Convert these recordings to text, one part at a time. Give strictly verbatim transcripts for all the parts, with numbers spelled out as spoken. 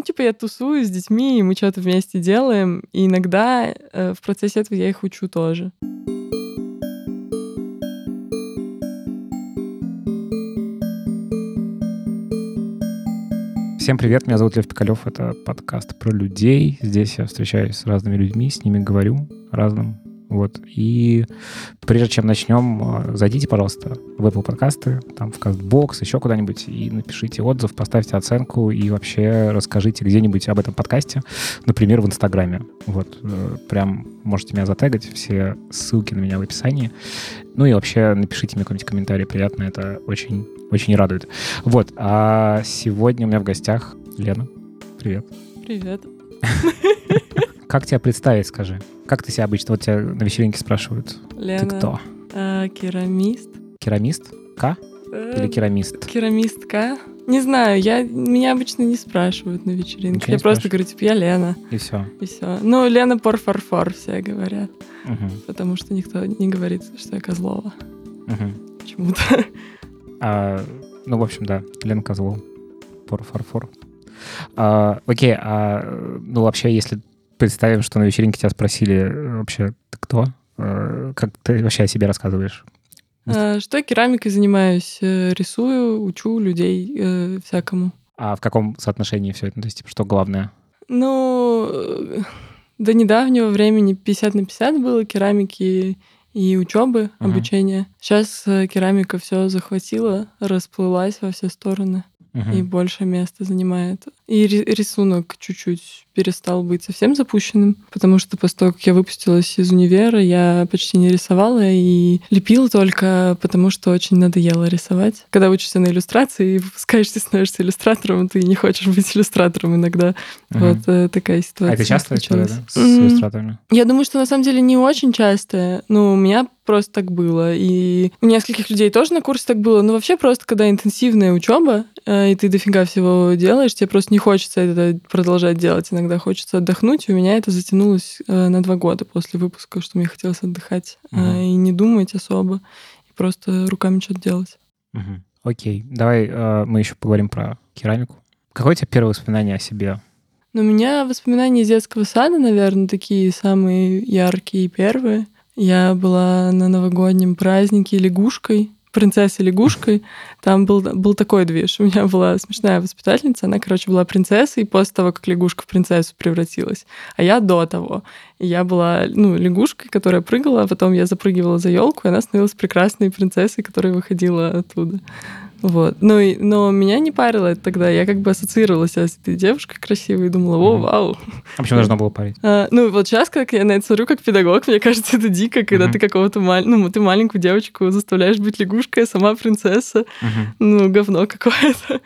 Ну, типа, я тусую с детьми, и мы что-то вместе делаем, и иногда э, в процессе этого я их учу тоже. Всем привет, меня зовут Лев Пикалёв, это подкаст про людей. Здесь я встречаюсь с разными людьми, с ними говорю разным. Вот. И прежде чем начнем, зайдите, пожалуйста, в Apple подкасты, там в Castbox, еще куда-нибудь, и напишите отзыв, поставьте оценку и вообще расскажите где-нибудь об этом подкасте, например, в Инстаграме. Вот. Прям можете меня затегать, все ссылки на меня в описании. Ну и вообще напишите мне какой-нибудь комментарий, приятно, это очень, очень радует. Вот. А сегодня у меня в гостях Лена. Привет. Привет. Как тебя представить, скажи? Как ты себя обычно? Вот тебя на вечеринке спрашивают. Лена, ты кто? Э, керамист. Керамист? К? Э, Или керамист? Керамистка. Не знаю, я, меня обычно не спрашивают на вечеринке. Я просто говорю, типа, я Лена. И все. И все. Ну, Лена Порфарфор все говорят. Угу. Потому что никто не говорит, что я Козлова. Угу. Почему-то. А, ну, в общем, да. Лена Козлова. Порфарфор. А, окей, а, ну, вообще, если... Представим, что на вечеринке тебя спросили вообще, ты кто? Как ты вообще о себе рассказываешь? Что я керамикой занимаюсь? Рисую, учу людей всякому. А в каком соотношении все это? То есть, типа, что главное? Ну, до недавнего времени пятьдесят на пятьдесят было керамики и учебы, угу. обучения. Сейчас керамика все захватила, расплылась во все стороны. Uh-huh. И больше места занимает. И рисунок чуть-чуть перестал быть совсем запущенным, потому что после того, как я выпустилась из универа, я почти не рисовала и лепила только потому, что очень надоело рисовать. Когда учишься на иллюстрации и выпускаешься, становишься иллюстратором, ты не хочешь быть иллюстратором иногда. Uh-huh. Вот такая ситуация. А это часто случилась, да? С mm-hmm. иллюстраторами? Я думаю, что на самом деле не очень часто. Но у меня просто так было. И у нескольких людей тоже на курсе так было. Но вообще просто, когда интенсивная учеба, и ты дофига всего делаешь, тебе просто не хочется это продолжать делать. Иногда хочется отдохнуть. И у меня это затянулось на два года после выпуска, что мне хотелось отдыхать uh-huh. и не думать особо, и просто руками что-то делать. Uh-huh. Окей. Давай э, мы еще поговорим про керамику. Какое у тебя первое воспоминание о себе? Ну, у меня воспоминания из детского сада, наверное, такие самые яркие и первые. Я была на новогоднем празднике лягушкой, принцессой-лягушкой, там был, был такой движ. У меня была смешная воспитательница, она, короче, была принцессой после того, как лягушка в принцессу превратилась. А я до того. И я была, ну, лягушкой, которая прыгала, а потом я запрыгивала за елку, и она становилась прекрасной принцессой, которая выходила оттуда. Вот. Ну, и, но меня не парило это тогда. Я как бы ассоциировала себя с этой девушкой красивой и думала, о, вау. А почему должно было парить? А, ну, вот сейчас, как я на это смотрю, как педагог, мне кажется, это дико, когда uh-huh. ты какого-то мал... ну, ты маленькую девочку заставляешь быть лягушкой, а сама принцесса. Uh-huh. Ну, говно какое-то.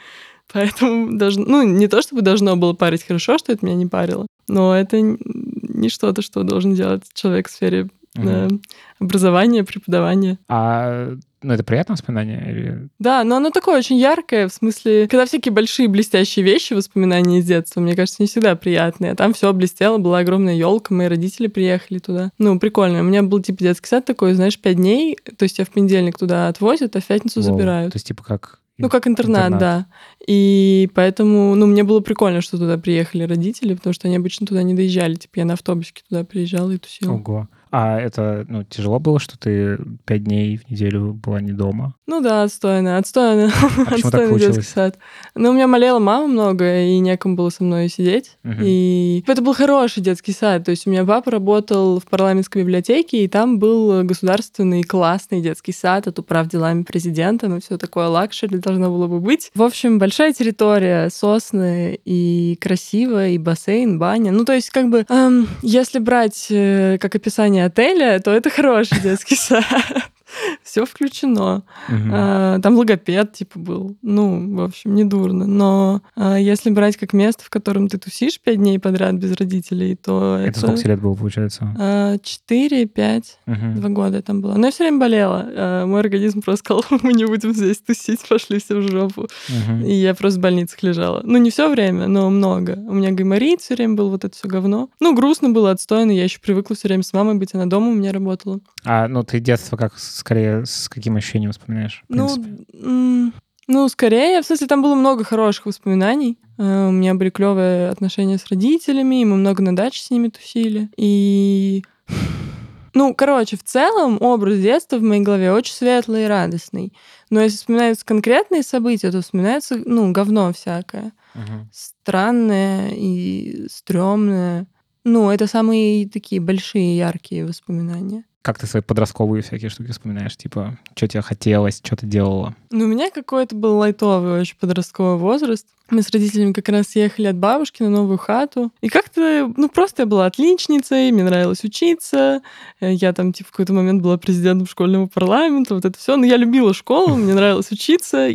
Поэтому должно... Ну, не то чтобы должно было парить, хорошо, что это меня не парило, но это не что-то, что должен делать человек в сфере uh-huh. образования, преподавания. А... Ну, это приятное воспоминание? Или... Да, но оно такое очень яркое, в смысле, когда всякие большие блестящие вещи, воспоминания из детства, мне кажется, не всегда приятные. А там все блестело, была огромная елка, мои родители приехали туда. Ну, прикольно. У меня был, типа, детский сад такой, знаешь, пять дней, то есть тебя в понедельник туда отвозят, а в пятницу Воу. забирают. То есть, типа, как... Ну, как интернат, интернат, да. И поэтому, ну, мне было прикольно, что туда приехали родители, потому что они обычно туда не доезжали. Типа, я на автобусике туда приезжала и тусила. Ого. А это, ну, тяжело было, что ты пять дней в неделю была не дома? Ну да, отстойно, отстойно. А почему так получилось? Детский сад. Ну, у меня болела мама много, и некому было со мной сидеть. Угу. И это был хороший детский сад. То есть у меня папа работал в парламентской библиотеке, и там был государственный классный детский сад от управ делами президента, ну, все такое лакшери должно было бы быть. В общем, большая территория, сосны, и красиво, и бассейн, баня. Ну, то есть, как бы, эм, если брать э, как описание отеля, то это хороший детский сад. Все включено. Угу. А, там логопед, типа, был. Ну, в общем, недурно. Но а, если брать как место, в котором ты тусишь пять дней подряд без родителей, то это... Это сколько лет было, получается? четыре-пять. Угу. Два года я там была. Но я все время болела. А, мой организм просто сказал, мы не будем здесь тусить, пошли все в жопу. Угу. И я просто в больницах лежала. Ну, не все время, но много. У меня гайморит все время был, вот это все говно. Ну, грустно было, отстойно. Я еще привыкла все время с мамой быть. Она дома у меня работала. А, ну, ты детство как... Скорее, с каким ощущением вспоминаешь? Ну, Ну, скорее, в смысле, там было много хороших воспоминаний. У меня были клевые отношения с родителями, и мы много на даче с ними тусили. И... Ну, короче, в целом образ детства в моей голове очень светлый и радостный. Но если вспоминаются конкретные события, то вспоминается, ну, говно всякое. Угу. Странное и стрёмное. Ну, это самые такие большие, яркие воспоминания. Как ты свои подростковые всякие штуки вспоминаешь? Типа, что тебе хотелось, что ты делала? Ну, у меня какой-то был лайтовый очень подростковый возраст. Мы с родителями как раз ехали от бабушки на новую хату. И как-то, ну, просто я была отличницей, мне нравилось учиться. Я там, типа, в какой-то момент была президентом школьного парламента, вот это все. Но я любила школу, мне нравилось учиться.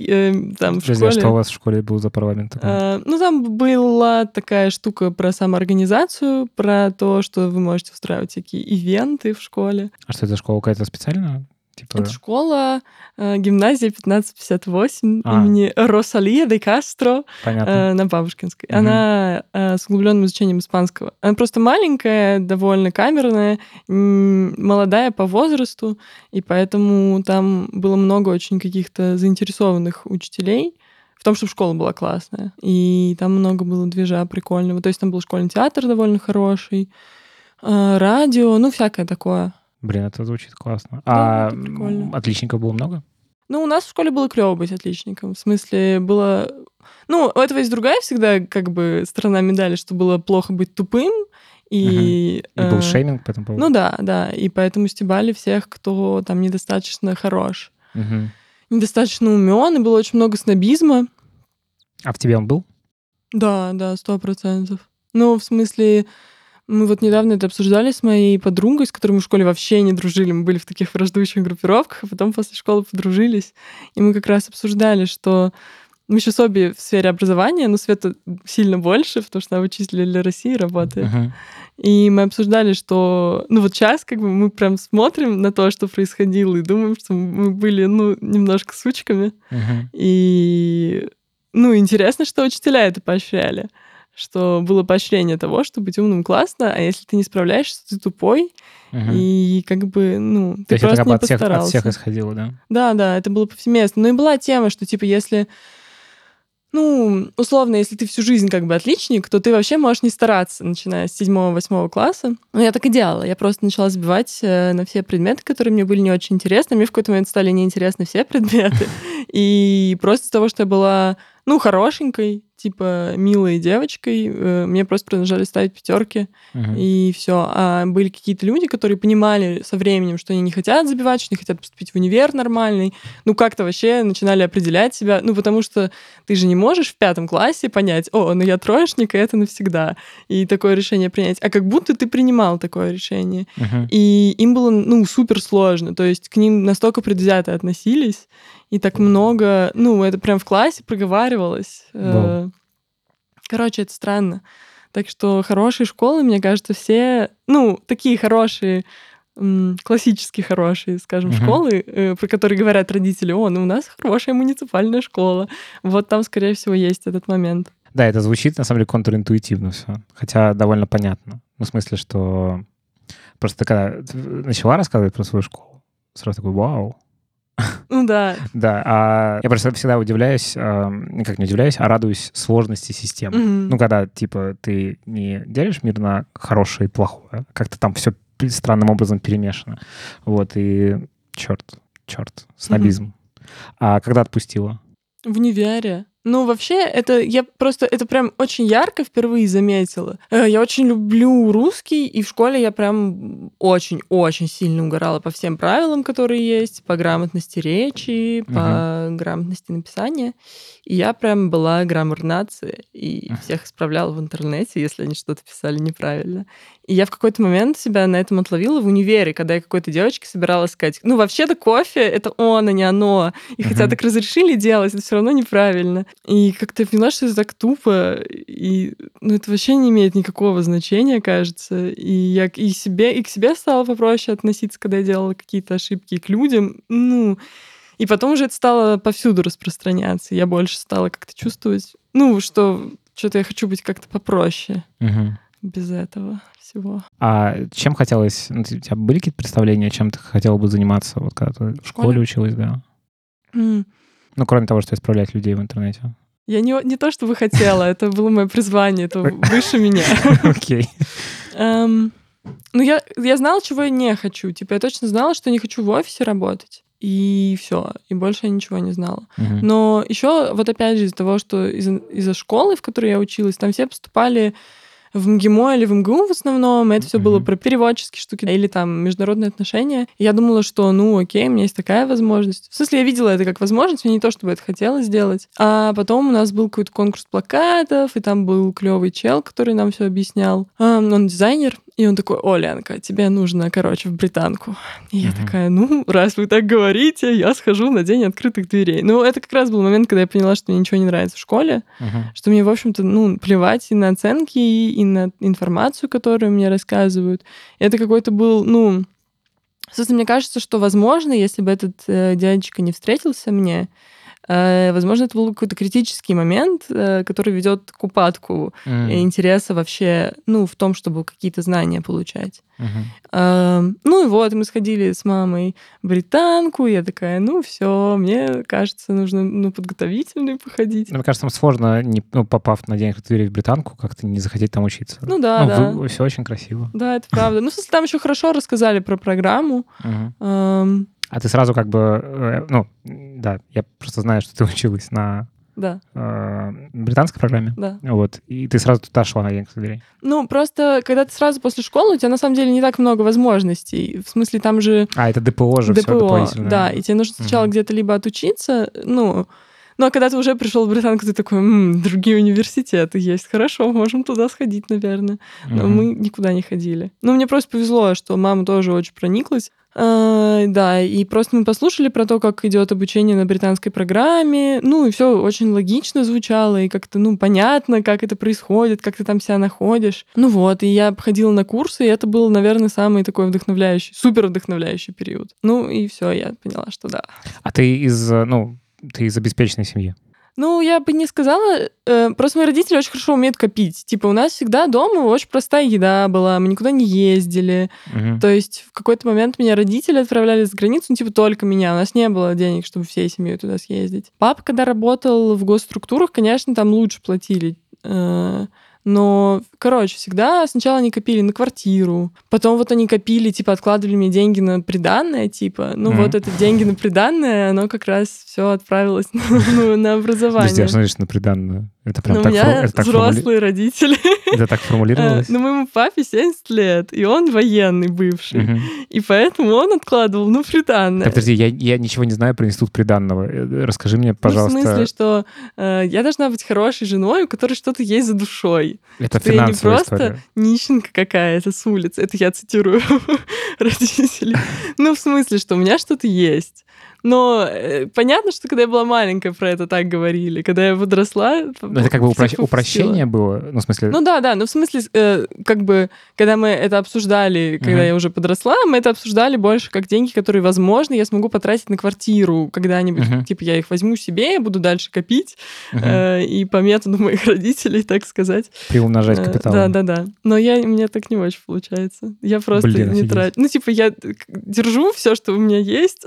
Там в школе... Что у вас в школе был за парламент? Ну, там была такая штука про самоорганизацию, про то, что вы можете устраивать всякие ивенты в школе. А что, это школа какая-то специальная? Типа... Это школа-гимназия э, пятнадцать пятьдесят восемь а. имени Росалии де Кастро э, на Бабушкинской. Угу. Она э, с углубленным изучением испанского. Она просто маленькая, довольно камерная, м- молодая по возрасту, и поэтому там было много очень каких-то заинтересованных учителей в том, чтобы школа была классная. И там много было движа прикольного. То есть там был школьный театр довольно хороший, э, радио, ну, всякое такое. Блин, это звучит классно. Да, а отличников было много? Ну, у нас в школе было клево быть отличником. В смысле, было... Ну, у этого есть другая всегда как бы сторона медали, что было плохо быть тупым. И, угу. и был э... шейминг по этому поводу. Ну да, да. И поэтому стебали всех, кто там недостаточно хорош. Угу. Недостаточно умен, и было очень много снобизма. А в тебе он был? Да, да, сто процентов. Ну, в смысле... Мы вот недавно это обсуждали с моей подругой, с которой мы в школе вообще не дружили. Мы были в таких враждующих группировках, а потом после школы подружились. И мы как раз обсуждали, что мы сейчас обе в сфере образования, но Света сильно больше, потому что она в учителе для России работает. Uh-huh. И мы обсуждали, что... Ну вот сейчас как бы мы прям смотрим на то, что происходило, и думаем, что мы были, ну, немножко сучками. Uh-huh. И, ну, интересно, что учителя это поощряли. Что было поощрение того, что быть умным классно, а если ты не справляешься, ты тупой, угу. и как бы, ну, ты то просто не от всех, постарался. От всех исходило, да? Да, да, это было повсеместно. Но и была тема, что, типа, если, ну, условно, если ты всю жизнь как бы отличник, то ты вообще можешь не стараться, начиная с седьмого-восьмого класса. Ну, я так и делала. Я просто начала сбивать на все предметы, которые мне были не очень интересны. Мне в какой-то момент стали неинтересны все предметы. И просто из-за того, что я была... Ну, хорошенькой, типа милой девочкой. Мне просто продолжали ставить пятерки, uh-huh. и все. А были какие-то люди, которые понимали со временем, что они не хотят забивать, что не хотят поступить в универ нормальный. Ну, как-то вообще начинали определять себя. Ну, потому что ты же не можешь в пятом классе понять, о, ну я троечник, и это навсегда. И такое решение принять. А как будто ты принимал такое решение. Uh-huh. И им было, ну, суперсложно. То есть к ним настолько предвзято относились, и так много, ну, это прям в классе проговаривалось. Wow. Короче, это странно. Так что хорошие школы, мне кажется, все, ну, такие хорошие, классически хорошие, скажем, uh-huh. школы, про которые говорят родители, о, ну, у нас хорошая муниципальная школа. Вот там, скорее всего, есть этот момент. Да, это звучит, на самом деле, контринтуитивно все, хотя довольно понятно. Ну, в смысле, что просто когда начала рассказывать про свою школу, сразу такой, вау. Ну да. Да, а я просто всегда удивляюсь, а, как не удивляюсь, а радуюсь сложности системы. Mm-hmm. Ну, когда, типа, ты не делишь мир на хорошее и плохое, как-то там все странным образом перемешано. Вот, и черт, черт, снобизм. Mm-hmm. А когда отпустила? В универе. Ну, вообще, это я просто, это прям очень ярко впервые заметила. Я очень люблю русский, и в школе я прям очень-очень сильно угорала по всем правилам, которые есть, по грамотности речи, по uh-huh. грамотности написания. И я прям была граммар нации, и uh-huh. всех исправляла в интернете, если они что-то писали неправильно. И я в какой-то момент себя на этом отловила в универе, когда я какой-то девочке собиралась сказать, ну, вообще-то кофе — это он, а не оно. И uh-huh. хотя так разрешили делать, это все равно неправильно. И как-то я поняла, что это так тупо, и ну, это вообще не имеет никакого значения, кажется. И я и, себе, и к себе стала попроще относиться, когда я делала какие-то ошибки, и к людям. Ну, и потом уже это стало повсюду распространяться. Я больше стала как-то чувствовать, ну, что что-то я хочу быть как-то попроще угу. без этого всего. А чем хотелось... Ну, у тебя были какие-то представления, чем ты хотела бы заниматься, вот когда ты в школе, в школе училась, да? Mm. Ну, кроме того, что исправлять людей в интернете. Я не, не то, чтобы хотела, это было мое призвание, это выше меня. Окей. Ну, я знала, чего я не хочу. Типа, я точно знала, что не хочу в офисе работать. И все, и больше я ничего не знала. Uh-huh. Но еще, вот опять же, из-за того, что из- из-за школы, в которой я училась, там все поступали в МГИМО или в МГУ в основном, и это все uh-huh. было про переводческие штуки или там международные отношения. И я думала, что, ну, окей, у меня есть такая возможность. В смысле, я видела это как возможность, мне не то, чтобы это хотелось сделать. А потом у нас был какой-то конкурс плакатов, и там был клевый чел, который нам все объяснял. Он дизайнер. И он такой: о, Ленка, тебе нужно, короче, в Британку. И я mm-hmm. такая: ну, раз вы так говорите, я схожу на день открытых дверей. Ну, это как раз был момент, когда я поняла, что мне ничего не нравится в школе, mm-hmm. что мне, в общем-то, ну, плевать и на оценки, и на информацию, которую мне рассказывают. Это какой-то был, ну... Собственно, мне кажется, что, возможно, если бы этот э, дядечка не встретился мне, возможно, это был какой-то критический момент, который ведет к упадку mm. интереса вообще, ну, в том, чтобы какие-то знания получать. Mm-hmm. Ну и вот, мы сходили с мамой в Британку, я такая: ну, все, мне кажется, нужно на подготовительный походить. Ну, мне кажется, там сложно, не, ну, попав на день открытых дверей в Британку, как-то не захотеть там учиться. Ну да, ну, да. Все очень красиво. Да, это правда. Ну, в смысле, там еще хорошо рассказали про программу. Mm-hmm. А ты сразу как бы... Ну, да, я просто знаю, что ты училась на да. э, британской программе. Да. Вот. И ты сразу туда шла на день открытых дверей. Ну, просто, когда ты сразу после школы, у тебя на самом деле не так много возможностей. В смысле, там же... А, это ДПО же, ДПО, все дополнительное. Да, и тебе нужно сначала угу. где-то либо отучиться, ну... Ну, а когда ты уже пришел в Британку, ты такой: м-м, другие университеты есть, хорошо, можем туда сходить, наверное. Но mm-hmm. мы никуда не ходили. Но мне просто повезло, что мама тоже очень прониклась. А, да, и просто мы послушали про то, как идет обучение на британской программе. Ну, и все очень логично звучало, и как-то, ну, понятно, как это происходит, как ты там себя находишь. Ну вот, и я ходила на курсы, и это был, наверное, самый такой вдохновляющий, супер вдохновляющий период. Ну, и все, я поняла, что да. А ты из, ну... Ты из обеспеченной семьи? Ну, я бы не сказала. Просто мои родители очень хорошо умеют копить. Типа, у нас всегда дома очень простая еда была, мы никуда не ездили. Угу. То есть в какой-то момент меня родители отправляли за границу, ну, типа, только меня. У нас не было денег, чтобы всей семьей туда съездить. Папа, когда работал в госструктурах, конечно, там лучше платили. Но, короче, всегда сначала они копили на квартиру, потом вот они копили, типа, откладывали мне деньги на приданное, типа. Ну, mm-hmm. вот это деньги на приданное, оно как раз все отправилось ну, на образование. Подожди, я же говорю, на приданное. Это прям так, у меня это так взрослые формули... родители. Это так формулировалось? Ну, моему папе семьдесят лет, и он военный бывший. Угу. И поэтому он откладывал, ну, приданное. Так, подожди, я, я ничего не знаю про институт приданного. Расскажи мне, пожалуйста. Ну, в смысле, что э, я должна быть хорошей женой, у которой что-то есть за душой. Это что финансовая я не история. Просто нищенка какая-то с улицы. Это я цитирую родителей. Ну, в смысле, что у меня что-то есть. Но э, понятно, что когда я была маленькая, про это так говорили. Когда я подросла... Но это как бы упро- упрощение было? Ну, в смысле... ну да, да. Ну, в смысле, э, как бы, когда мы это обсуждали, когда uh-huh. я уже подросла, мы это обсуждали больше как деньги, которые, возможно, я смогу потратить на квартиру когда-нибудь. Uh-huh. Типа, я их возьму себе, я буду дальше копить. Uh-huh. Э, и по методу моих родителей, так сказать. Приумножать капитал. Э, да, да, да. Но я, у меня так не очень получается. Я просто Блин, не трачу. Ну, типа, я держу все, что у меня есть...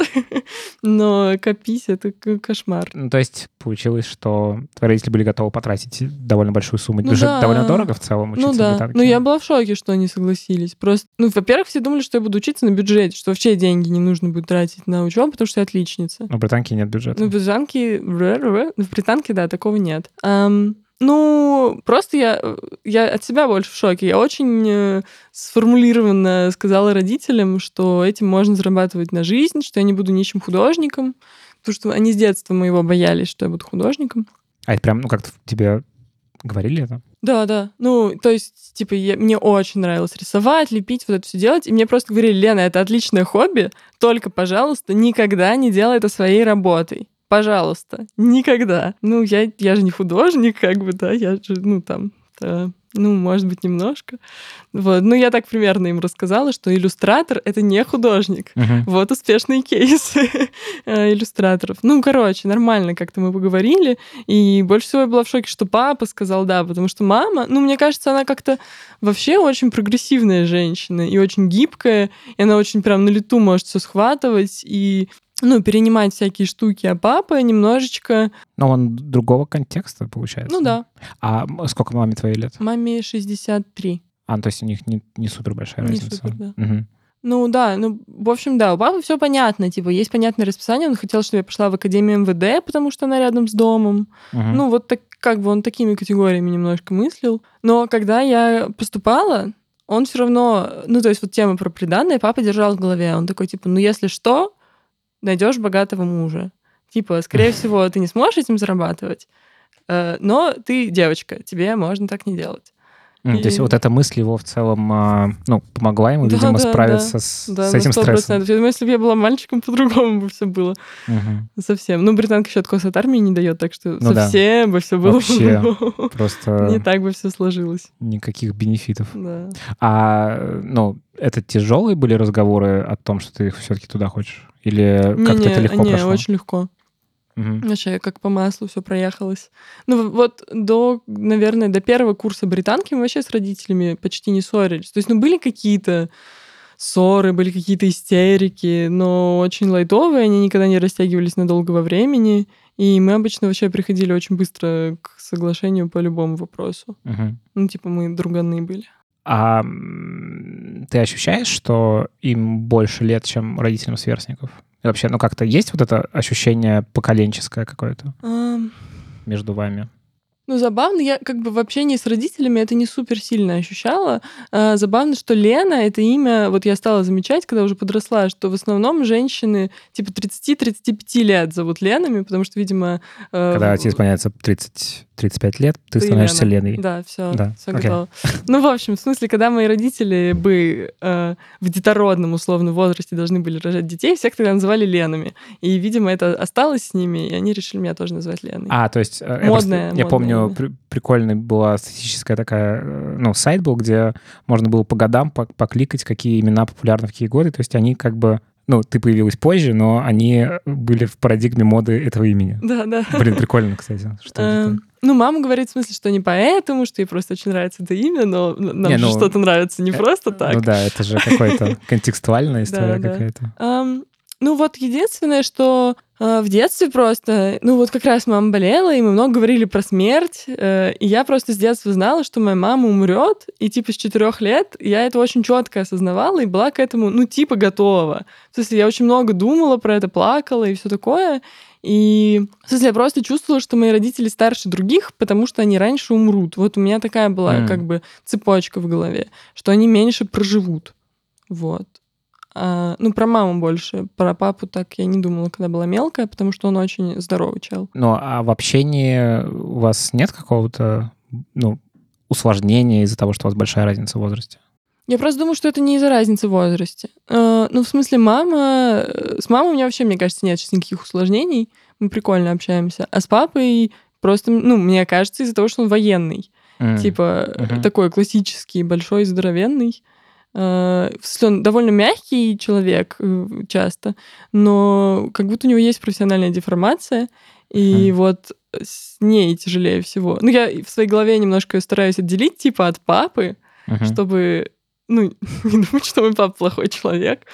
Но копить — это кошмар. Ну, то есть получилось, что твои родители были готовы потратить довольно большую сумму. Ну, это да. же довольно дорого в целом учиться ну, да. в Британке. Ну, я была в шоке, что они согласились. Просто, ну, во-первых, все думали, что я буду учиться на бюджете, что вообще деньги не нужно будет тратить на учебу, потому что я отличница. Но в Британке нет бюджета. Ну, в Британке... В Британке, да, такого нет. Ам... Ну, просто я, я от себя больше в шоке. Я очень сформулированно сказала родителям, что этим можно зарабатывать на жизнь, что я не буду нищим художником, потому что они с детства моего боялись, что я буду художником. А это прям, ну, как-то тебе говорили это? Да, да. Ну, то есть, типа, я, мне очень нравилось рисовать, лепить, вот это все делать. И мне просто говорили: Лена, это отличное хобби, только, пожалуйста, никогда не делай это своей работой. Пожалуйста, никогда. Ну, я, я же не художник, как бы, да, я же, ну, там, да, ну, может быть, немножко. Вот. Ну, я так примерно им рассказала, что иллюстратор — это не художник. Uh-huh. Вот успешные кейсы иллюстраторов. Ну, короче, нормально как-то мы поговорили, и больше всего я была в шоке, что папа сказал «да», потому что мама, ну, мне кажется, она как-то вообще очень прогрессивная женщина и очень гибкая, и она очень прям на лету может все схватывать, и... ну, перенимать всякие штуки, а папа немножечко... Но он другого контекста, получается. Ну да. А сколько маме твоей лет? Маме шестьдесят три. А, то есть у них не, не супер большая не разница. Супер, да. Угу. Ну да, ну, в общем, да, у папы все понятно, типа, есть понятное расписание, он хотел, чтобы я пошла в Академию МВД, потому что она рядом с домом. Угу. Ну вот так, как бы он такими категориями немножко мыслил. Но когда я поступала, он все равно... Ну, то есть вот тема про приданое папа держал в голове. Он такой, типа, ну если что, найдешь богатого мужа. Типа, скорее всего, ты не сможешь этим зарабатывать, но ты девочка, тебе можно так не делать. Mm, и... То есть вот эта мысль его в целом, ну, помогла ему, да, видимо, да, справиться да. с, да, с этим стрессом. Я думаю, если бы я была мальчиком, по-другому бы все было. Uh-huh. Совсем. Ну, британка еще откос от армии не дает, так что ну, совсем да. бы все было по-другому. Просто... Не так бы все сложилось. Никаких бенефитов. Да. А, ну, это тяжелые были разговоры о том, что ты все-таки туда хочешь? Или не, как-то не, это легко не, прошло? Не, очень легко. Угу. Вообще, как по маслу все проехалось. Ну вот до, наверное, до первого курса британки мы вообще с родителями почти не ссорились. То есть, ну, были какие-то ссоры, были какие-то истерики, но очень лайтовые, они никогда не растягивались надолго во времени, и мы обычно вообще приходили очень быстро к соглашению по любому вопросу. Угу. Ну, типа, мы друганы были. А ты ощущаешь, что им больше лет, чем родителям сверстников? И вообще, ну как-то есть вот это ощущение поколенческое какое-то um, между вами? Ну, забавно, я как бы в общении с родителями это не супер сильно ощущала. А, забавно, что Лена, это имя, вот я стала замечать, когда уже подросла, что в основном женщины типа тридцать-тридцать пять лет зовут Ленами, потому что, видимо... Когда э, тебе исполняется тридцать-тридцать пять лет, ты, ты становишься Лена. Леной. Да, все, да. все okay. готово. Ну, в общем, в смысле, когда мои родители бы э, в детородном условном возрасте должны были рожать детей, всех тогда называли Ленами. И, видимо, это осталось с ними, и они решили меня тоже назвать Леной. А, то есть... Э, модная, я, я помню, прикольная была статистическая такая, ну, сайт был, где можно было по годам покликать, какие имена популярны в какие годы. То есть они как бы, ну, ты появилась позже, но они были в парадигме моды этого имени. Да, да. Блин, прикольно, кстати. Что ну, мама говорит, в смысле, что не поэтому, что ей просто очень нравится это имя, но нам же что-то нравится не просто так. Ну да, это же какая-то контекстуальная история какая-то. Ну вот единственное, что э, в детстве просто... Ну вот как раз мама болела, и мы много говорили про смерть. Э, и я просто с детства знала, что моя мама умрет, и типа с четырех лет я это очень четко осознавала и была к этому, ну типа готова. В смысле, я очень много думала про это, плакала и все такое. И в смысле, я просто чувствовала, что мои родители старше других, потому что они раньше умрут. Вот у меня такая была mm. как бы цепочка в голове, что они меньше проживут. Вот. А, ну, про маму больше. Про папу так я не думала, когда была мелкая, потому что он очень здоровый чел. Ну, а в общении у вас нет какого-то, ну, усложнения из-за того, что у вас большая разница в возрасте? Я просто думаю, что это не из-за разницы в возрасте. А, ну, в смысле, мама... С мамой у меня вообще, мне кажется, нет сейчас никаких усложнений. Мы прикольно общаемся. А с папой просто, ну, мне кажется, из-за того, что он военный. Mm. Типа, mm-hmm. такой классический, большой, здоровенный. Он довольно мягкий человек часто, но как будто у него есть профессиональная деформация, и mm. вот с ней тяжелее всего. Ну, я в своей голове немножко стараюсь отделить, типа, от папы, mm-hmm. чтобы, ну, не думать, что мой папа плохой человек.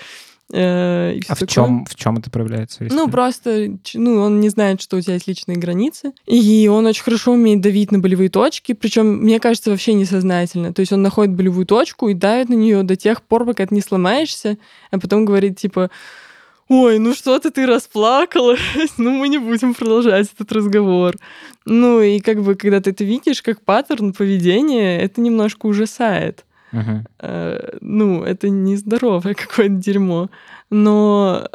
А в чем, в чем это проявляется? Если... Ну, просто ну, он не знает, что у тебя есть личные границы. И он очень хорошо умеет давить на болевые точки. Причем, мне кажется, вообще несознательно. То есть он находит болевую точку и давит на нее до тех пор, пока ты не сломаешься, а потом говорит, типа, ой, ну что-то ты расплакалась, ну мы не будем продолжать этот разговор. Ну и как бы, когда ты это видишь, как паттерн поведения, это немножко ужасает. Uh-huh. Uh, ну, это нездоровое какое-то дерьмо. Но...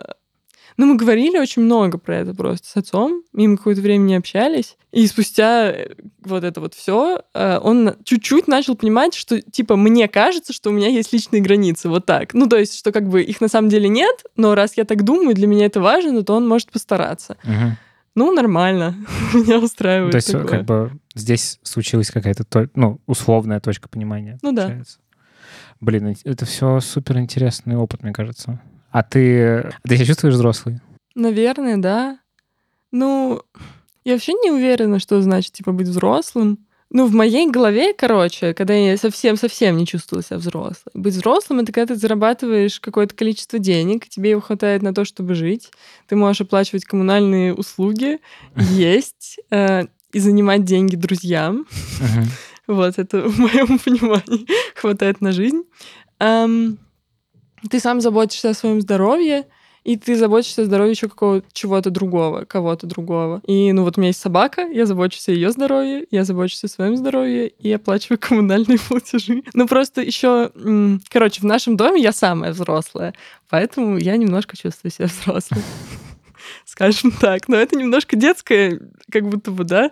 Но мы говорили очень много про это просто с отцом. И мы какое-то время не общались. И спустя вот это вот все uh, он чуть-чуть начал понимать, что, типа, мне кажется, что у меня есть личные границы. Вот так. Ну, то есть, что как бы их на самом деле нет, но раз я так думаю, для меня это важно, то он может постараться. Uh-huh. Ну, нормально. Меня устраивает То есть, такое. Как бы, здесь случилась какая-то, ну, условная точка понимания. Ну, получается. Да. Блин, это все супер интересный опыт, мне кажется. А ты, ты себя чувствуешь взрослый? Наверное, да. Ну, я вообще не уверена, что значит, типа, быть взрослым. Ну, в моей голове, короче, когда я совсем-совсем не чувствовала себя взрослой. Быть взрослым — это когда ты зарабатываешь какое-то количество денег, тебе его хватает на то, чтобы жить, ты можешь оплачивать коммунальные услуги, есть э, и занимать деньги друзьям. Uh-huh. Вот, это в моем понимании хватает на жизнь. Эм, ты сам заботишься о своем здоровье, и ты заботишься о здоровье еще какого-то чего-то другого, кого-то другого. И, ну, вот у меня есть собака, я забочусь о ее здоровье, я забочусь о своем здоровье и оплачиваю коммунальные платежи. Ну, просто еще... Короче, в нашем доме я самая взрослая, поэтому я немножко чувствую себя взрослой. Скажем так. Но это немножко детское, как будто бы, да,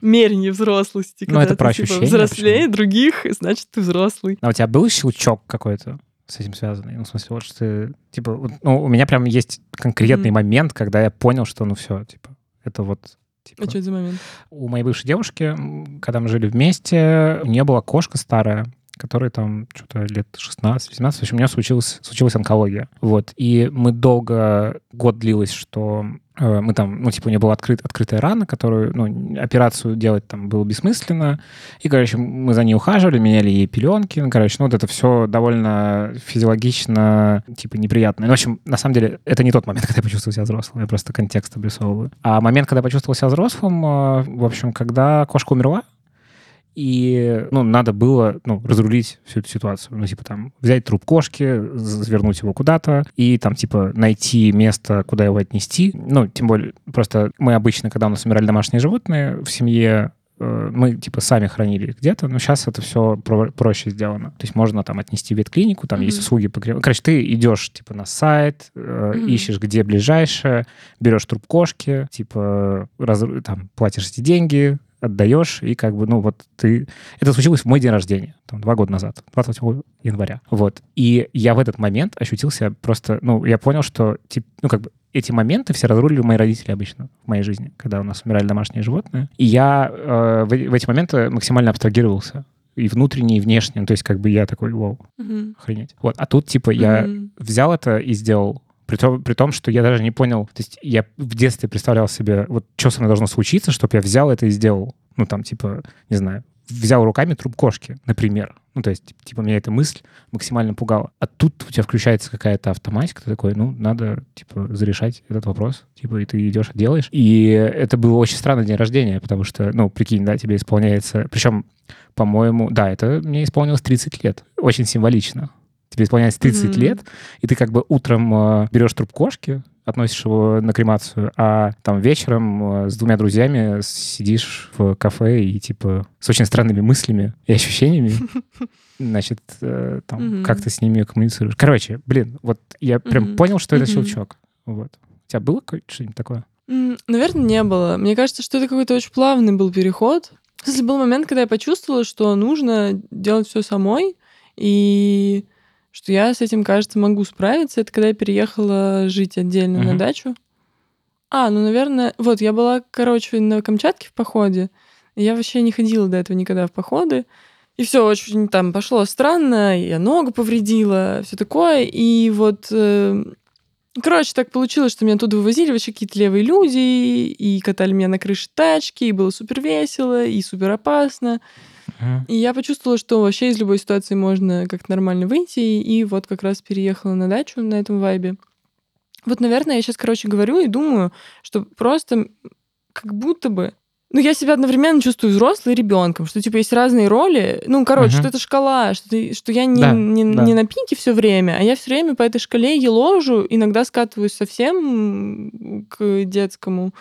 мерение взрослости. Ну, это про ощущение. Взрослее других, значит, ты взрослый. А у тебя был щелчок какой-то с этим связанный? Ну, в смысле, вот что ты, типа, ну, у меня прям есть конкретный mm-hmm. момент, когда я понял, что, ну, все, типа, это вот... Типа. А что это за момент? У моей бывшей девушки, когда мы жили вместе, у нее была кошка старая, которой там что-то лет шестнадцать-восемнадцать, в общем, у нее случилась, случилась онкология. Вот, и мы долго, год длилось, что... Мы там, ну, типа, у нее была открыт, открытая рана, которую, ну, операцию делать там было бессмысленно. И, короче, мы за ней ухаживали, меняли ей пеленки. Ну, короче, ну, вот это все довольно физиологично, типа, неприятно. Ну, в общем, на самом деле, это не тот момент, когда я почувствовал себя взрослым. Я просто контекст обрисовываю. А момент, когда я почувствовал себя взрослым, в общем, когда кошка умерла, и, ну, надо было, ну, разрулить всю эту ситуацию. Ну, типа, там, взять труп кошки, завернуть его куда-то и, там, типа, найти место, куда его отнести. Ну, тем более, просто мы обычно, когда у нас умирали домашние животные в семье, мы, типа, сами хранили их где-то, но сейчас это все про- проще сделано. То есть можно там отнести в ветклинику, там mm-hmm. есть услуги по кремации. Короче, ты идешь, типа, на сайт, э, mm-hmm. ищешь, где ближайшее, берешь труп кошки, типа, раз... там, платишь эти деньги, отдаешь, и как бы, ну, вот ты... Это случилось в мой день рождения, там, два года назад, двадцать восьмого января. Вот. И я в этот момент ощутил себя просто... Ну, я понял, что, типа, ну, как бы, эти моменты все разрулили мои родители обычно в моей жизни, когда у нас умирали домашние животные. И я э, в, в эти моменты максимально абстрагировался. И внутренне, и внешне. Ну, то есть, как бы, я такой, вау, mm-hmm. охренеть. Вот. А тут, типа, mm-hmm. я взял это и сделал. При том, при том, что я даже не понял... То есть я в детстве представлял себе, вот что со мной должно случиться, чтобы я взял это и сделал. Ну, там, типа, не знаю, взял руками труп кошки, например. Ну, то есть, типа, меня эта мысль максимально пугала. А тут у тебя включается какая-то автоматика, ты такой, ну, надо, типа, зарешать этот вопрос. Типа, и ты идешь, делаешь. И это было очень странный день рождения, потому что, ну, прикинь, да, тебе исполняется... Причем, по-моему, да, это мне исполнилось тридцать лет. Очень символично. Тебе исполняется тридцать mm-hmm. лет, и ты как бы утром э, берешь труп кошки, относишь его на кремацию, а там вечером э, с двумя друзьями сидишь в кафе и типа с очень странными мыслями и ощущениями, значит, э, там mm-hmm. как ты с ними коммуницируешь. Короче, блин, вот я прям mm-hmm. понял, что это mm-hmm. щелчок. Вот. У тебя было что-нибудь такое? Mm, наверное, не было. Мне кажется, что это какой-то очень плавный был переход. В смысле, был момент, когда я почувствовала, что нужно делать все самой, и что я с этим, кажется, могу справиться. Это когда я переехала жить отдельно uh-huh. на дачу. А, ну, наверное... Вот, я была, короче, на Камчатке в походе. Я вообще не ходила до этого никогда в походы. И все очень там пошло странно. Я ногу повредила, все такое. И вот... Э, короче, так получилось, что меня оттуда вывозили вообще какие-то левые люди. И катали меня на крыше тачки. И было супер весело, и супер опасно. И я почувствовала, что вообще из любой ситуации можно как-то нормально выйти, и вот как раз переехала на дачу на этом вайбе. Вот, наверное, я сейчас, короче, говорю и думаю, что просто как будто бы... Ну, я себя одновременно чувствую взрослой и ребенком, что, типа, есть разные роли. Ну, короче, угу. что это шкала, что, ты, что я не, да, не, да. не на пике все время, а я все время по этой шкале еложу, иногда скатываюсь совсем к детскому,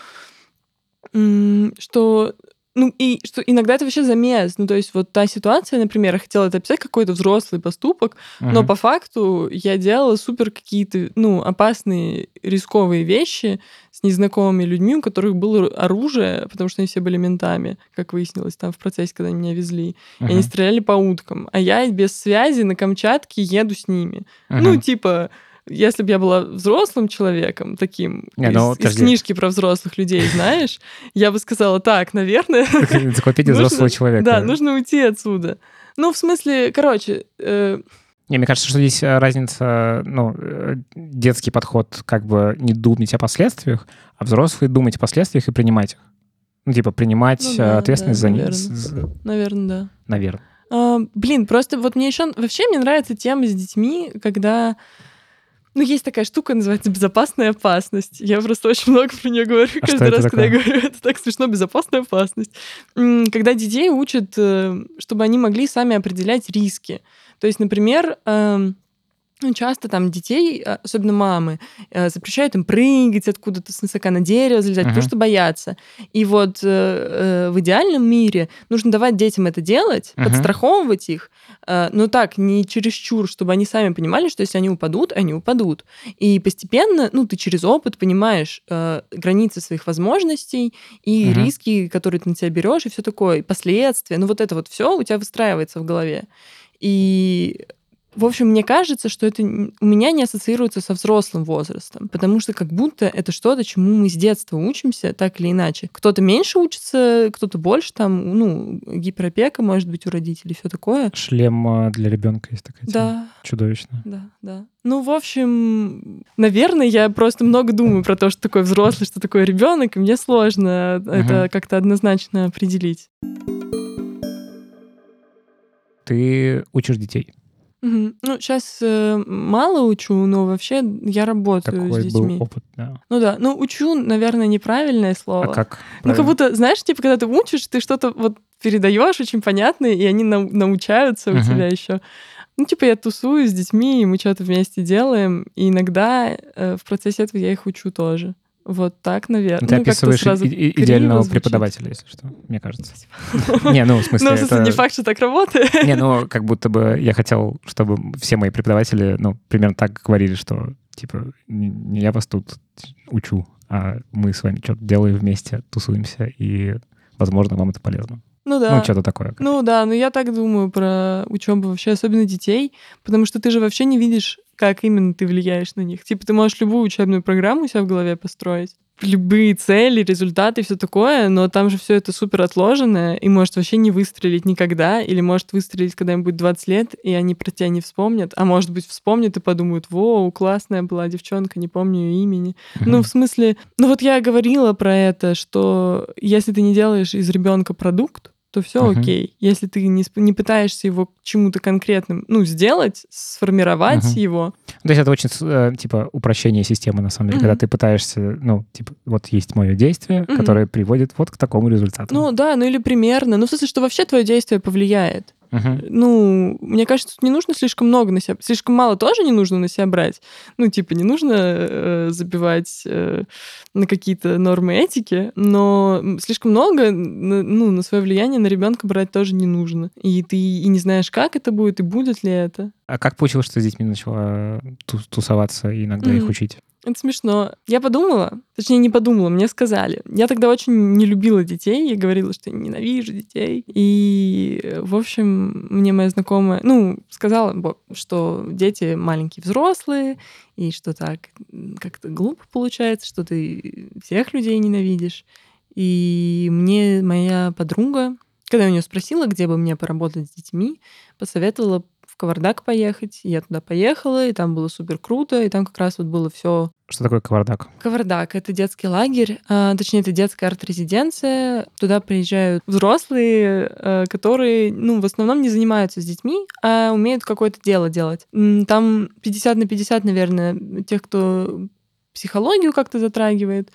что... Ну, и что иногда это вообще замес. Ну, то есть вот та ситуация, например, я хотела это описать, какой-то взрослый поступок, uh-huh. но по факту я делала супер какие-то, ну, опасные, рисковые вещи с незнакомыми людьми, у которых было оружие, потому что они все были ментами, как выяснилось там в процессе, когда они меня везли. Uh-huh. И они стреляли по уткам. А я без связи на Камчатке еду с ними. Uh-huh. Ну, типа... Если бы я была взрослым человеком, таким, не, из, ну, из книжки про взрослых людей, знаешь, я бы сказала, так, наверное... Энциклопедия взрослого человека. Да, нужно уйти отсюда. Ну, в смысле, короче... Не, мне кажется, что здесь разница, ну, детский подход как бы не думать о последствиях, а взрослые думать о последствиях и принимать их. Ну, типа, принимать ну, да, ответственность да, за них. Наверное, да. Наверное. А, блин, просто вот мне еще... Вообще мне нравится тема с детьми, когда... Ну, есть такая штука, называется безопасная опасность. Я просто очень много про нее говорю а каждый раз, такое? Когда я говорю. Это так смешно, безопасная опасность. Когда детей учат, чтобы они могли сами определять риски. То есть, например... Ну, часто там детей, особенно мамы, запрещают им прыгать откуда-то с высока на дерево, залезать, uh-huh. потому что боятся. И вот э, в идеальном мире нужно давать детям это делать, uh-huh. подстраховывать их, э, но так, не чересчур, чтобы они сами понимали, что если они упадут, они упадут. И постепенно, ну, ты через опыт понимаешь э, границы своих возможностей и uh-huh. риски, которые ты на себя берешь, и все такое, и последствия. Ну, вот это вот все у тебя выстраивается в голове. И... В общем, мне кажется, что это у меня не ассоциируется со взрослым возрастом, потому что как будто это что-то, чему мы с детства учимся, так или иначе. Кто-то меньше учится, кто-то больше, там, ну, гиперопека, может быть, у родителей, все такое. Шлем для ребенка есть такая тема. Да. Чудовищная. Да, да. Ну, в общем, наверное, я просто много думаю про то, что такое взрослый, что такое ребенок, и мне сложно uh-huh. это как-то однозначно определить. Ты учишь детей? Угу. Ну, сейчас э, мало учу, но вообще я работаю Такой с детьми. Такой был опыт, да. Ну да, ну учу, наверное, неправильное слово. А как? Ну, правильно? Как будто, знаешь, типа, когда ты учишь, ты что-то вот передаешь очень понятное, и они нау- научаются у угу. тебя еще. Ну, типа, я тусую с детьми, и мы что-то вместе делаем, и иногда э, в процессе этого я их учу тоже. Вот так, наверное. Ты ну, описываешь сразу и- идеального преподавателя, если что, мне кажется. Спасибо. Не, ну, в смысле... Ну, в смысле, это... не факт, что так работает. Не, ну, как будто бы я хотел, чтобы все мои преподаватели, ну, примерно так говорили, что, типа, не я вас тут учу, а мы с вами что-то делаем вместе, тусуемся, и, возможно, вам это полезно. Ну да. Ну, что-то такое. Как-то. Ну да, но я так думаю про учебу вообще, особенно детей, потому что ты же вообще не видишь... Как именно ты влияешь на них? Типа, ты можешь любую учебную программу у себя в голове построить, любые цели, результаты, все такое, но там же все это супер отложенное, и может вообще не выстрелить никогда, или может выстрелить, когда им будет двадцать лет, и они про тебя не вспомнят, а может быть, вспомнят и подумают, воу, классная была девчонка, не помню ее имени. Mm-hmm. Ну, в смысле, ну вот я говорила про это, что если ты не делаешь из ребенка продукт, то все uh-huh. окей. Если ты не, не пытаешься его к чему-то конкретным, ну, сделать, сформировать uh-huh. его. То есть это очень, типа, упрощение системы, на самом деле, uh-huh. когда ты пытаешься, ну, типа, вот есть мое действие, uh-huh. которое приводит вот к такому результату. Ну, да, ну или примерно. Ну, в смысле, что вообще твое действие повлияет. Uh-huh. Ну, мне кажется, тут не нужно слишком много на себя... Слишком мало тоже не нужно на себя брать. Ну, типа, не нужно э, забивать э, на какие-то нормы этики, но слишком много на, ну, на свое влияние на ребенка брать тоже не нужно. И ты и не знаешь, как это будет, и будет ли это. А как получилось, что с детьми начала тусоваться и иногда mm-hmm. их учить? Это смешно. Я подумала, точнее, не подумала, мне сказали. Я тогда очень не любила детей, я говорила, что я ненавижу детей. И, в общем, мне моя знакомая, ну, сказала, что дети маленькие взрослые, и что так как-то глупо получается, что ты всех людей ненавидишь. И мне моя подруга, когда я у нее спросила, где бы мне поработать с детьми, посоветовала в Кавардак поехать, я туда поехала, и там было супер круто, и там как раз вот было все. Что такое Кавардак? Кавардак — это детский лагерь, а, точнее, это детская арт-резиденция. Туда приезжают взрослые, а, которые, ну, в основном не занимаются с детьми, а умеют какое-то дело делать. Там пятьдесят на пятьдесят, наверное, тех, кто психологию как-то затрагивает,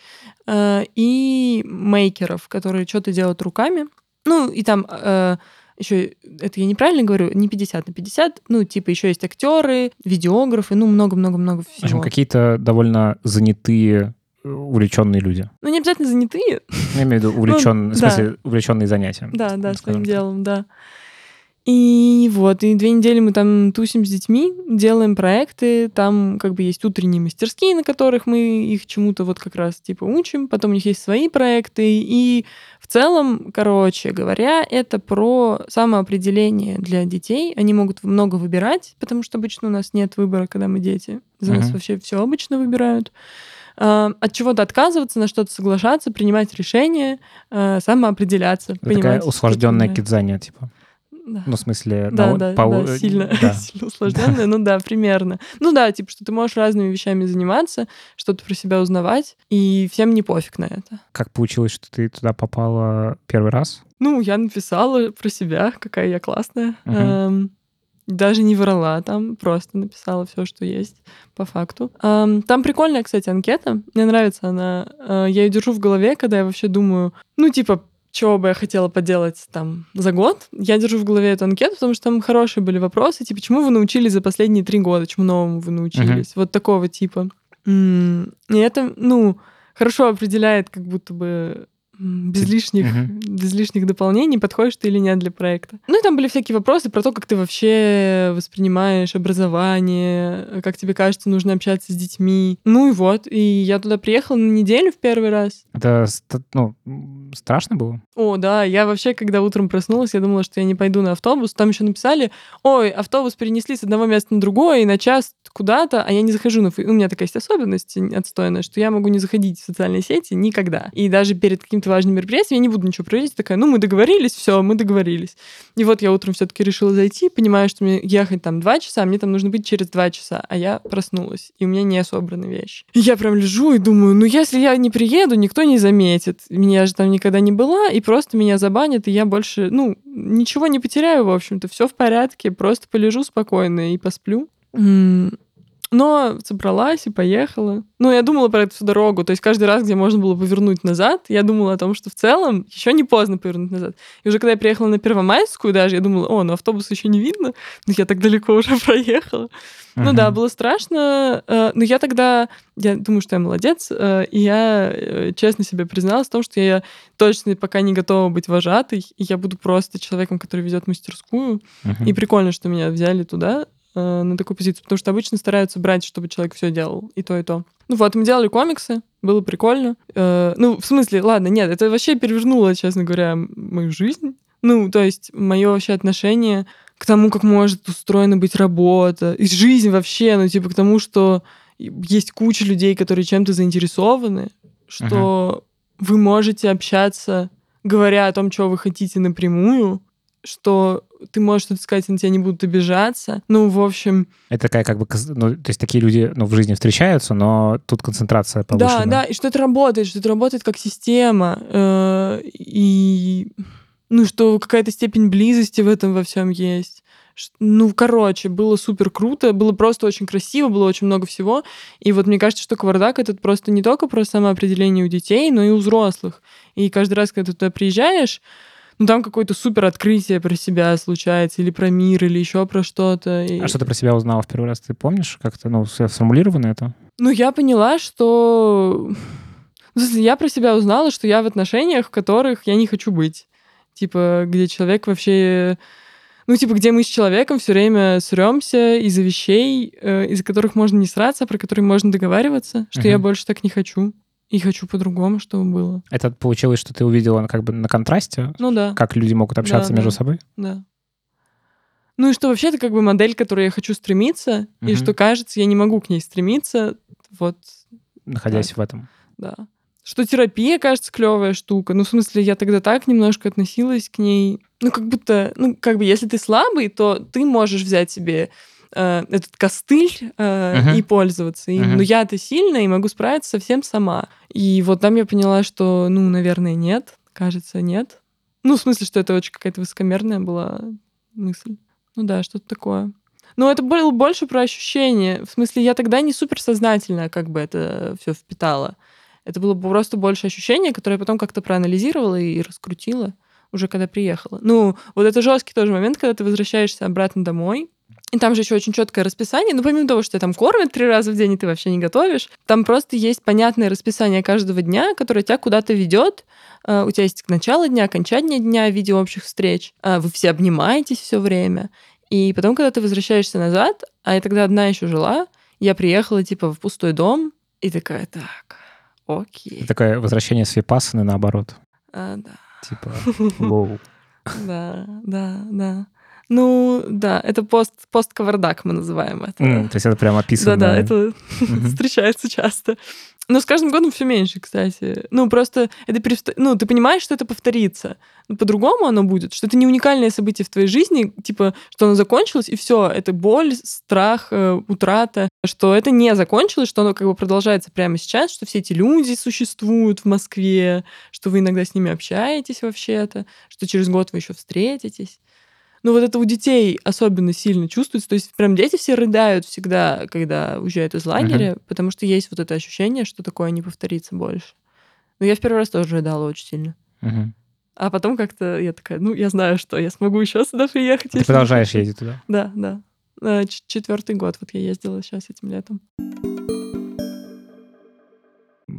а, и мейкеров, которые что-то делают руками. Ну, и там... А, еще, это я неправильно говорю, не пятьдесят на пятьдесят, ну, типа, еще есть актеры, видеографы, ну, много-много-много всего. В общем, какие-то довольно занятые, увлеченные люди. Ну, не обязательно занятые. Я имею в виду увлеченные, ну, в смысле, да. увлеченные занятием. Да, да, своим делом, да. И вот, и две недели мы там тусим с детьми, делаем проекты, там как бы есть утренние мастерские, на которых мы их чему-то вот как раз типа учим, потом у них есть свои проекты, и в целом, короче говоря, это про самоопределение для детей, они могут много выбирать, потому что обычно у нас нет выбора, когда мы дети, за нас [S2] Uh-huh. [S1] Вообще все обычно выбирают. От чего-то отказываться, на что-то соглашаться, принимать решения, самоопределяться. Это понимать, такая усложненная кидзания типа. Да. Ну, в смысле... Да, на... да, по... да, сильно, да. сильно усложненное, ну да, примерно. Ну да, типа, что ты можешь разными вещами заниматься, что-то про себя узнавать, и всем не пофиг на это. Как получилось, что ты туда попала первый раз? Ну, я написала про себя, какая я классная. Угу. Эм, даже не врала там, просто написала все, что есть по факту. Эм, там прикольная, кстати, анкета, мне нравится она. Э, я ее держу в голове, когда я вообще думаю, ну, типа, чего бы я хотела поделать там за год, я держу в голове эту анкету, потому что там хорошие были вопросы, типа, чему вы научились за последние три года, чему новому вы научились, uh-huh. вот такого типа. И это, ну, хорошо определяет как будто бы без лишних, uh-huh. без лишних дополнений, подходишь ты или нет для проекта. Ну и там были всякие вопросы про то, как ты вообще воспринимаешь образование, как тебе кажется, нужно общаться с детьми. Ну и вот, и я туда приехала на неделю в первый раз. Это, ну, страшно было? О, да, я вообще, когда утром проснулась, я думала, что я не пойду на автобус. Там еще написали, ой, автобус перенесли с одного места на другое и на час куда-то, а я не захожу на... У меня такая есть особенность отстойная, что я могу не заходить в социальные сети никогда. И даже перед каким-то важным мероприятием я не буду ничего проводить. Такая, ну, мы договорились, все, мы договорились. И вот я утром все-таки решила зайти, понимаю, что мне ехать там два часа, а мне там нужно быть через два часа, а я проснулась, и у меня не собраны вещи. И я прям лежу и думаю, ну, если я не приеду, никто не заметит. Меня же там никогда не была, и просто меня забанят, и я больше, ну, ничего не потеряю, в общем-то, все в порядке, просто полежу спокойно и посплю. Но собралась и поехала. Ну, я думала про эту всю дорогу. То есть каждый раз, где можно было повернуть назад, я думала о том, что в целом еще не поздно повернуть назад. И уже когда я приехала на Первомайскую даже, я думала, о, ну автобус еще не видно. Но я так далеко уже проехала. Uh-huh. Ну да, было страшно. Но я тогда... Я думаю, что я молодец. И я честно себе призналась в том, что я точно пока не готова быть вожатой. И я буду просто человеком, который ведет мастерскую. Uh-huh. И прикольно, что меня взяли туда, на такую позицию, потому что обычно стараются брать, чтобы человек все делал, и то, и то. Ну вот, мы делали комиксы, было прикольно. Э, ну, в смысле, ладно, нет, это вообще перевернуло, честно говоря, мою жизнь. Ну, то есть, мое вообще отношение к тому, как может устроена быть работа, и жизнь вообще, ну, типа, к тому, что есть куча людей, которые чем-то заинтересованы, что uh-huh. вы можете общаться, говоря о том, чего вы хотите напрямую, что ты можешь что-то сказать, и на тебя не будут обижаться. Ну, в общем... Это такая как бы... Ну, то есть такие люди, ну, в жизни встречаются, но тут концентрация повышена. Да, да, и что это работает, что это работает как система. Э- и... Ну, что какая-то степень близости в этом во всем есть. Ну, короче, было супер круто, было просто очень красиво, было очень много всего. И вот мне кажется, что Кавардак — это просто не только про самоопределение у детей, но и у взрослых. И каждый раз, когда ты туда приезжаешь, ну, там какое-то супер открытие про себя случается, или про мир, или еще про что-то. И... А что ты про себя узнала в первый раз? Ты помнишь как-то, ну, сформулировано это? Ну, я поняла, что... Ну, я про себя узнала, что я в отношениях, в которых я не хочу быть. Типа, где человек вообще... Ну, типа, где мы с человеком все время срёмся из-за вещей, из-за которых можно не сраться, а про которые можно договариваться, что uh-huh. я больше так не хочу. И хочу по-другому, чтобы было. Это получилось, что ты увидела как бы на контрасте? Ну да. Как люди могут общаться да, между да, собой? Да. Ну и что вообще это как бы модель, к которой я хочу стремиться, угу. и что, кажется, я не могу к ней стремиться, вот. Находясь так. в этом. Да. Что терапия, кажется, клевая штука. Ну, в смысле, я тогда так немножко относилась к ней. Ну, как будто, ну, как бы, если ты слабый, то ты можешь взять себе... этот костыль э, uh-huh. и пользоваться. Uh-huh. Но я-то сильная и могу справиться совсем сама. И вот там я поняла, что, ну, наверное, нет. Кажется, нет. Ну, в смысле, что это очень какая-то высокомерная была мысль. Ну да, что-то такое. Но это было больше про ощущение. В смысле, я тогда не суперсознательно как бы это все впитала. Это было просто больше ощущение, которое я потом как-то проанализировала и раскрутила уже когда приехала. Ну, вот это жесткий тоже момент, когда ты возвращаешься обратно домой. И там же еще очень четкое расписание. Ну, помимо того, что тебя там кормят три раза в день, и ты вообще не готовишь, там просто есть понятное расписание каждого дня, которое тебя куда-то ведет. У тебя есть начало дня, окончание дня в виде общих встреч. Вы все обнимаетесь все время. И потом, когда ты возвращаешься назад, а я тогда одна еще жила, я приехала типа в пустой дом, и такая, так, окей. Это такое возвращение с випассаны наоборот. А, да. Типа, воу. Да, да, да. Ну, да, это пост, пост-кавардак мы называем это. Mm, то есть это прям описано. Да-да, это mm-hmm. встречается часто. Но с каждым годом все меньше, кстати. Ну, просто это перевст... ну, ты понимаешь, что это повторится. По-другому оно будет, что это не уникальное событие в твоей жизни, типа, что оно закончилось, и все, это боль, страх, э, утрата, что это не закончилось, что оно как бы продолжается прямо сейчас, что все эти люди существуют в Москве, что вы иногда с ними общаетесь вообще-то, что через год вы еще встретитесь. Ну, вот это у детей особенно сильно чувствуется. То есть прям дети все рыдают всегда, когда уезжают из лагеря, uh-huh. потому что есть вот это ощущение, что такое не повторится больше. Но я в первый раз тоже рыдала очень сильно. Uh-huh. А потом как-то я такая, ну, я знаю, что я смогу еще сюда приехать. Ты продолжаешь ездить туда? Да, да. Четвертый год вот я ездила сейчас этим летом.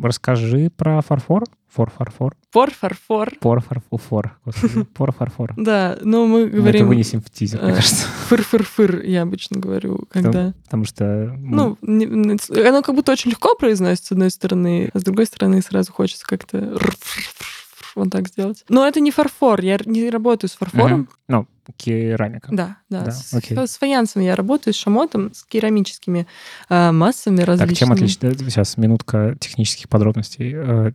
Расскажи про фарфор. Форфарфор. Порфарфор. Порфарфор. Порфарфор. Да, но мы говорим... Это вынесем в тизер, мне кажется. Фыр-фыр-фыр, я обычно говорю, когда... Потому что... Ну, оно как будто очень легко произносится, с одной стороны, а с другой стороны сразу хочется как-то... вот так сделать. Но это не фарфор, я не работаю с фарфором. Ну, керамика. Да, да. да? С, okay. с фаянсом я работаю, с шамотом, с керамическими э, массами различными. Так, чем отлично? Сейчас минутка технических подробностей.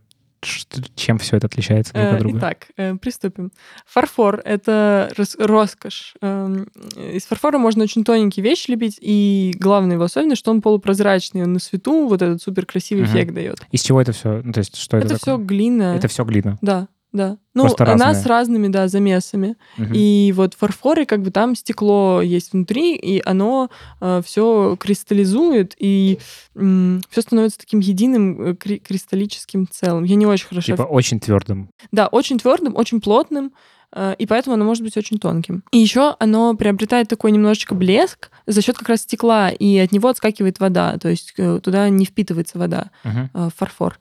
Чем все это отличается друг от друга? Итак, приступим. Фарфор — это роскошь. Из фарфора можно очень тоненькие вещи лепить, и главное его особенность, что он полупрозрачный, он на свету вот этот суперкрасивый угу. эффект дает. Из чего это все? Ну, то есть что это? Это все глина. Это все глина. Да. Да. Ну, просто она разные. С разными, да, замесами. Угу. И вот фарфоры, как бы там стекло есть внутри, и оно э, все кристаллизует, и э, все становится таким единым кри- кристаллическим целым. Я не очень хорошо... Типа очень твердым. Да, очень твердым, очень плотным, э, и поэтому оно может быть очень тонким. И еще оно приобретает такой немножечко блеск за счет как раз стекла, и от него отскакивает вода, то есть э, туда не впитывается вода, угу. э, фарфор.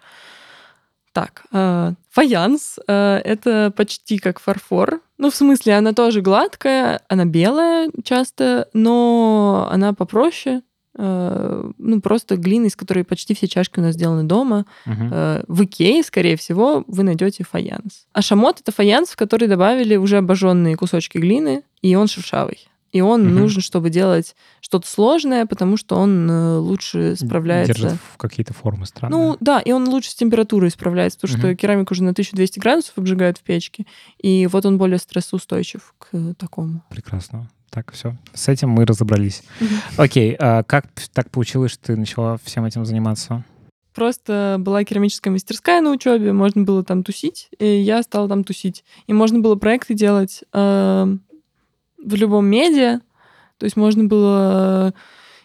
Так, э, фаянс э, — это почти как фарфор. Ну, в смысле, она тоже гладкая, она белая часто, но она попроще. Э, ну, просто глина, из которой почти все чашки у нас сделаны дома. Угу. Э, в Икее, скорее всего, вы найдете фаянс. А шамот — это фаянс, в который добавили уже обожженные кусочки глины, и он шершавый. И он угу. нужен, чтобы делать что-то сложное, потому что он лучше справляется... Держит в какие-то формы странные. Ну да, и он лучше с температурой справляется, потому угу. что керамику уже на тысячу двести градусов обжигают в печке, и вот он более стрессоустойчив к такому. Прекрасно. Так, все. С этим мы разобрались. Угу. Окей, а как так получилось, что ты начала всем этим заниматься? Просто была керамическая мастерская на учебе, можно было там тусить, и я стала там тусить. И можно было проекты делать... в любом медиа, то есть можно было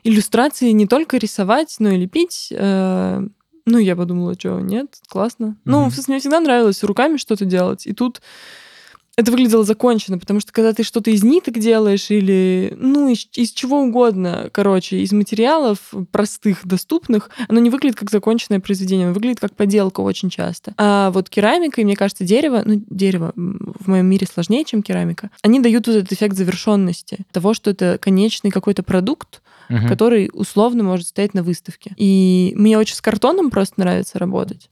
иллюстрации не только рисовать, но и лепить. Ну, я подумала, что нет, классно. Mm-hmm. Ну, мне всегда нравилось руками что-то делать, и тут это выглядело закончено, потому что когда ты что-то из ниток делаешь или, ну, из, из чего угодно, короче, из материалов простых, доступных, оно не выглядит как законченное произведение, оно выглядит как поделка очень часто. А вот керамика и, мне кажется, дерево, ну, дерево в моем мире сложнее, чем керамика, они дают вот этот эффект завершенности, того, что это конечный какой-то продукт, угу. который условно может стоять на выставке. И мне очень с картоном просто нравится работать.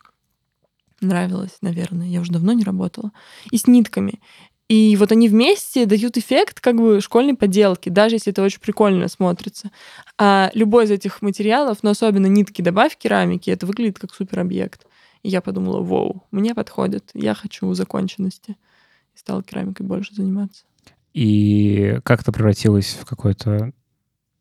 Нравилось, наверное. Я уже давно не работала. И с нитками. И вот они вместе дают эффект как бы школьной поделки, даже если это очень прикольно смотрится. А любой из этих материалов, но особенно нитки добавь керамики, это выглядит как суперобъект. И я подумала, вау, мне подходит. Я хочу законченности. И стала керамикой больше заниматься. И как это превратилось в какое-то,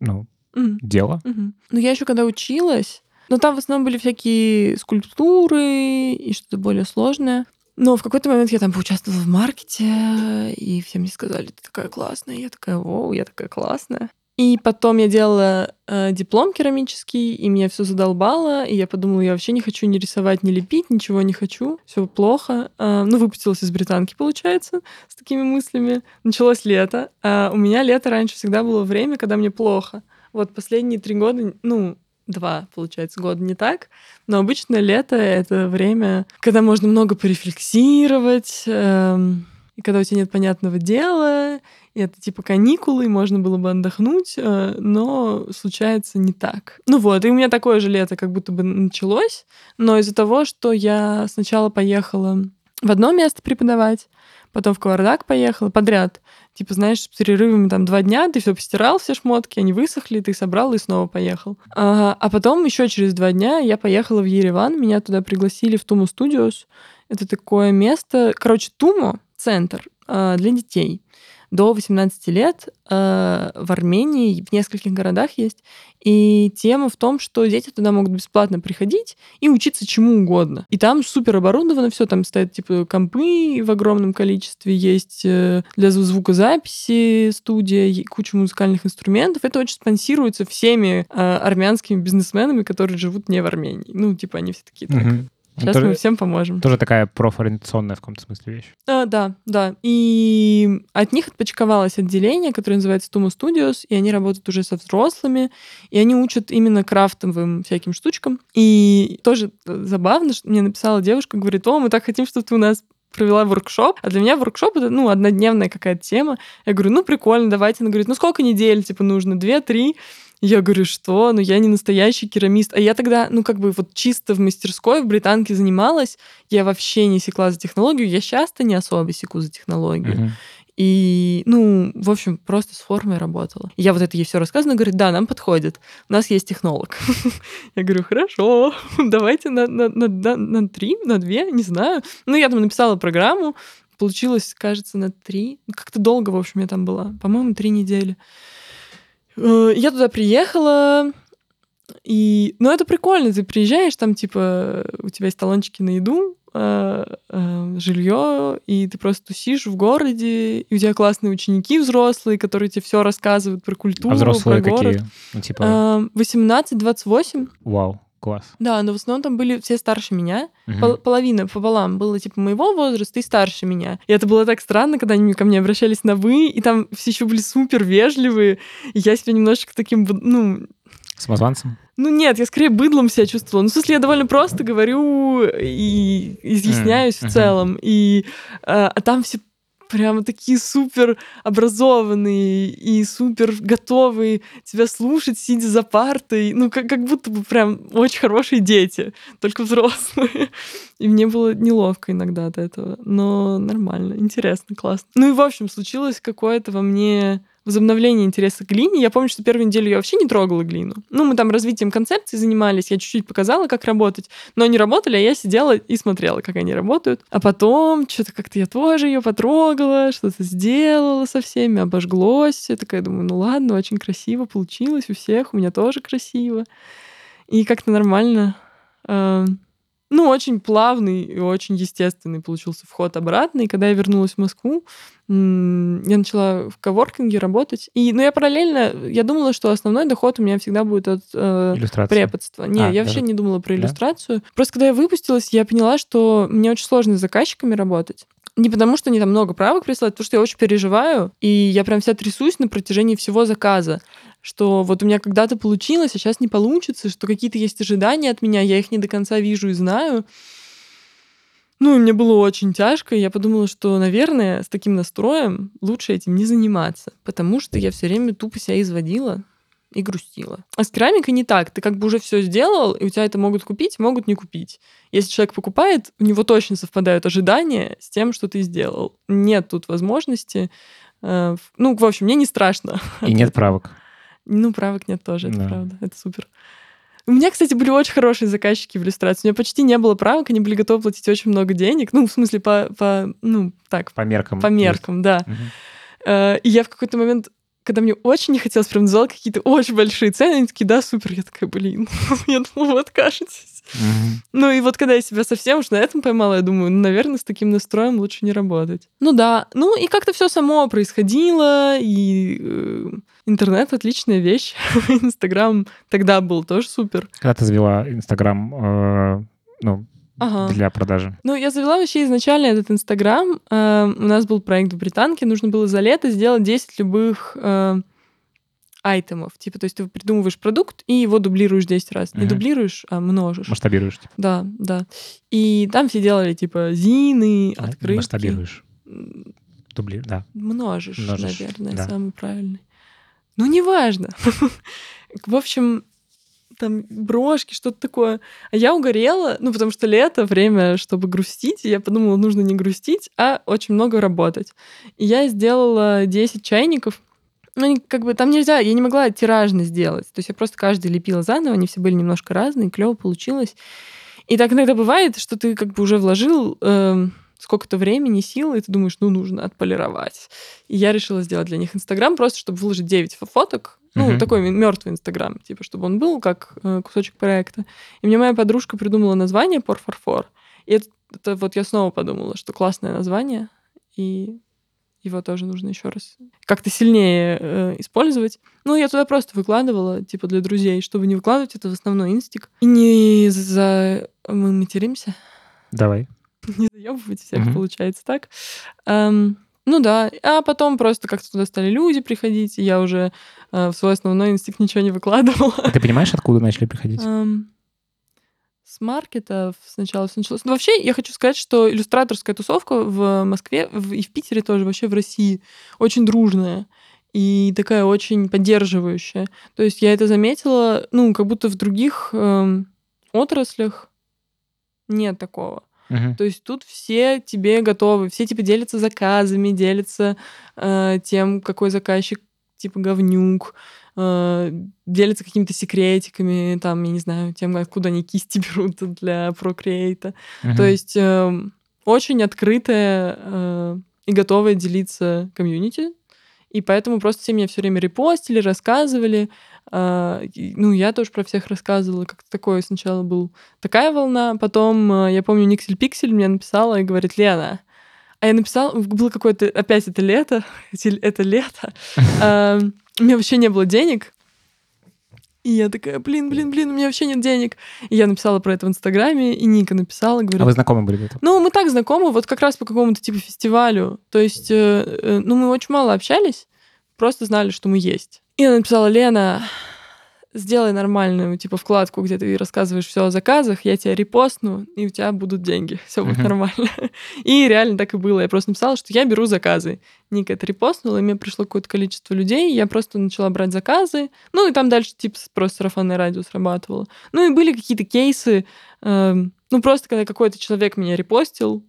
ну, mm-hmm. дело? Mm-hmm. Ну, я еще когда училась... Но там в основном были всякие скульптуры и что-то более сложное. Но в какой-то момент я там поучаствовала в маркете, и все мне сказали, ты такая классная. Я такая, воу, я такая классная. И потом я делала э, диплом керамический, и меня все задолбало, и я подумала, я вообще не хочу ни рисовать, ни лепить, ничего не хочу, все плохо. Э, ну, выпустилась из Британки, получается, с такими мыслями. Началось лето. Э, у меня лето раньше всегда было время, когда мне плохо. Вот последние три года, ну... Два, получается, года не так. Но обычно лето — это время, когда можно много порефлексировать, эм, и когда у тебя нет понятного дела, и это типа каникулы, и можно было бы отдохнуть, э, но случается не так. Ну вот, и у меня такое же лето как будто бы началось, но из-за того, что я сначала поехала в одно место преподавать, потом в Кавардак поехала подряд, Типа, знаешь, с перерывами там два дня, ты все постирал, все шмотки, они высохли, ты собрал и снова поехал. А, а потом еще через два дня я поехала в Ереван, меня туда пригласили в TUMO Studios. Это такое место, короче, TUMO — центр для детей. До восемнадцати лет э, в Армении, в нескольких городах есть. И тема в том, что дети туда могут бесплатно приходить и учиться чему угодно. И там супер оборудовано все. Там стоят типа компы в огромном количестве, есть э, для звукозаписи студия, куча музыкальных инструментов. Это очень спонсируется всеми э, армянскими бизнесменами, которые живут не в Армении. Ну, типа они все такие... Так. Mm-hmm. Сейчас тоже, мы всем поможем. Тоже такая профориентационная в каком-то смысле вещь. А, да, да. И от них отпочковалось отделение, которое называется TUMO Studios, и они работают уже со взрослыми, и они учат именно крафтовым всяким штучкам. И тоже забавно, что мне написала девушка, говорит, о, мы так хотим, чтобы ты у нас провела воркшоп. А для меня воркшоп — это, ну, однодневная какая-то тема. Я говорю, ну, прикольно, давайте. Она говорит, ну, сколько недель, типа, нужно? Две, три? Я говорю, что? Ну, я не настоящий керамист. А я тогда, ну, как бы вот чисто в мастерской, в Британке занималась. Я вообще не секла за технологию. Я часто не особо секу за технологию. Uh-huh. И, ну, в общем, просто с формой работала. Я вот это ей все рассказывала. Говорит, да, нам подходит. У нас есть технолог. Я говорю, хорошо, давайте на на три, на две, не знаю. Ну, я там написала программу. Получилось, кажется, на три. Как-то долго, в общем, я там была. По-моему, три недели. Я туда приехала, и... Ну, это прикольно, ты приезжаешь, там, типа, у тебя есть талончики на еду, жилье, и ты просто тусишь в городе, и у тебя классные ученики взрослые, которые тебе все рассказывают про культуру, а взрослые про город. Какие? Ну, типа... восемнадцать двадцать восемь. Вау, класс. Да, но в основном там были все старше меня. Угу. Половина пополам было, типа, моего возраста и старше меня. И это было так странно, когда они ко мне обращались на «вы», и там все еще были супер вежливые. И я себя немножечко таким, ну... Самозванцем? Ну нет, я скорее быдлом себя чувствовала. Ну, в смысле, я довольно просто говорю и изъясняюсь mm-hmm. в целом. И, а, а там все прямо такие супер образованные и супер готовые тебя слушать, сидя за партой. Ну, как, как будто бы прям очень хорошие дети, только взрослые. И мне было неловко иногда от этого. Но нормально, интересно, классно. Ну и, в общем, случилось какое-то во мне... возобновление интереса к глине. Я помню, что первую неделю я вообще не трогала глину. Ну, мы там развитием концепции занимались, я чуть-чуть показала, как работать, но они работали, а я сидела и смотрела, как они работают. А потом что-то как-то я тоже ее потрогала, что-то сделала со всеми, обожглось. Я такая думаю, ну ладно, очень красиво получилось у всех, у меня тоже красиво. И как-то нормально... Ну, очень плавный и очень естественный получился вход обратно. И когда я вернулась в Москву, я начала в коворкинге работать. И, ну, я параллельно... Я думала, что основной доход у меня всегда будет от э, преподства. Не, а, я вообще не думала про иллюстрацию. Да? Просто когда я выпустилась, я поняла, что мне очень сложно с заказчиками работать. Не потому, что они там много правок присылают, потому что я очень переживаю, и я прям вся трясусь на протяжении всего заказа, что вот у меня когда-то получилось, а сейчас не получится, что какие-то есть ожидания от меня, я их не до конца вижу и знаю. Ну, и мне было очень тяжко, и я подумала, что, наверное, с таким настроем лучше этим не заниматься, потому что я все время тупо себя изводила и грустила. А с керамикой не так. Ты как бы уже все сделал, и у тебя это могут купить, могут не купить. Если человек покупает, у него точно совпадают ожидания с тем, что ты сделал. Нет тут возможности. Ну, в общем, мне не страшно. И нет правок. Ну, правок нет тоже, это да. Правда. Это супер. У меня, кстати, были очень хорошие заказчики в иллюстрации. У меня почти не было правок, они были готовы платить очень много денег. Ну, в смысле, по... по ну, так. По меркам. По меркам, да. Угу. И я в какой-то момент... когда мне очень не хотелось, прям назвала какие-то очень большие цены, они такие, да, супер. Я такая, блин, я думала, вы откажетесь. Mm-hmm. Ну и вот когда я себя совсем уж на этом поймала, я думаю, ну, наверное, с таким настроем лучше не работать. Ну да, ну и как-то все само происходило, и э, интернет — отличная вещь. Инстаграм тогда был тоже супер. Когда ты завела Инстаграм, э, ну... Ага. Для продажи. Ну, я завела вообще изначально этот Инстаграм. Э, у нас был проект в Британке. Нужно было за лето сделать десять любых э, айтемов. Типа, то есть ты придумываешь продукт и его дублируешь десять раз. Угу. Не дублируешь, а множишь. Масштабируешь. Типа. Да, да. И там все делали, типа, зины, а, открытки. Масштабируешь. Дубли, да. Множишь, множишь наверное, да. Самый правильный. Ну, неважно. В общем... там брошки, что-то такое. А я угорела, ну, потому что лето, время, чтобы грустить, и я подумала, нужно не грустить, а очень много работать. И я сделала десять чайников. Ну, как бы там нельзя, я не могла тиражно сделать. То есть я просто каждый лепила заново, они все были немножко разные, клево получилось. И так иногда бывает, что ты как бы уже вложил э, сколько-то времени, силы, и ты думаешь, ну, нужно отполировать. И я решила сделать для них Инстаграм, просто чтобы выложить девять фоток. Ну, mm-hmm. такой мертвый Инстаграм, типа, чтобы он был как э, кусочек проекта. И мне моя подружка придумала название «Порфарфор». И это, это вот я снова подумала, что классное название, и... его тоже нужно еще раз как-то сильнее э, использовать. Ну, я туда просто выкладывала, типа, для друзей, чтобы не выкладывать, это в основной инстик. И не за... Мы материмся? Давай. Не заебывать всех, угу. Получается так. Эм, ну да, а потом просто как-то туда стали люди приходить, и я уже э, в свой основной инстик ничего не выкладывала. А ты понимаешь, откуда начали приходить? Эм... С маркетов сначала все началось. Ну, вообще, я хочу сказать, что иллюстраторская тусовка в Москве в, и в Питере тоже, вообще в России, очень дружная и такая очень поддерживающая. То есть я это заметила, ну, как будто в других э, отраслях нет такого. Uh-huh. То есть тут все тебе готовы, все типа делятся заказами, делятся э, тем, какой заказчик типа говнюк, делятся какими-то секретиками, там, я не знаю, тем, откуда они кисти берут для Procreate. Uh-huh. То есть э, очень открытая э, и готовая делиться комьюнити, и поэтому просто все меня все время репостили, рассказывали. Э, и, ну, я тоже про всех рассказывала, как-то такое сначала была такая волна, потом, э, я помню, Никсель Пиксель мне написала и говорит: «Лена». А я написала, было какое-то, опять это лето, это лето, э, у меня вообще не было денег. И я такая, блин, блин, блин, у меня вообще нет денег. И я написала про это в Инстаграме, и Ника написала. Говорит: «А вы знакомы были где-то?» Ну, мы так знакомы, вот как раз по какому-то типа фестивалю. То есть, ну, мы очень мало общались, просто знали, что мы есть. И она написала: «Лена, сделай нормальную, типа, вкладку, где ты рассказываешь все о заказах, я тебя репостну, и у тебя будут деньги. Все будет uh-huh. нормально». И реально так и было. Я просто написала, что я беру заказы. Ника это репостнула, и мне пришло какое-то количество людей, я просто начала брать заказы. Ну, и там дальше, типа, просто сарафанное радио срабатывало. Ну, и были какие-то кейсы. Э, ну, просто когда какой-то человек меня репостил,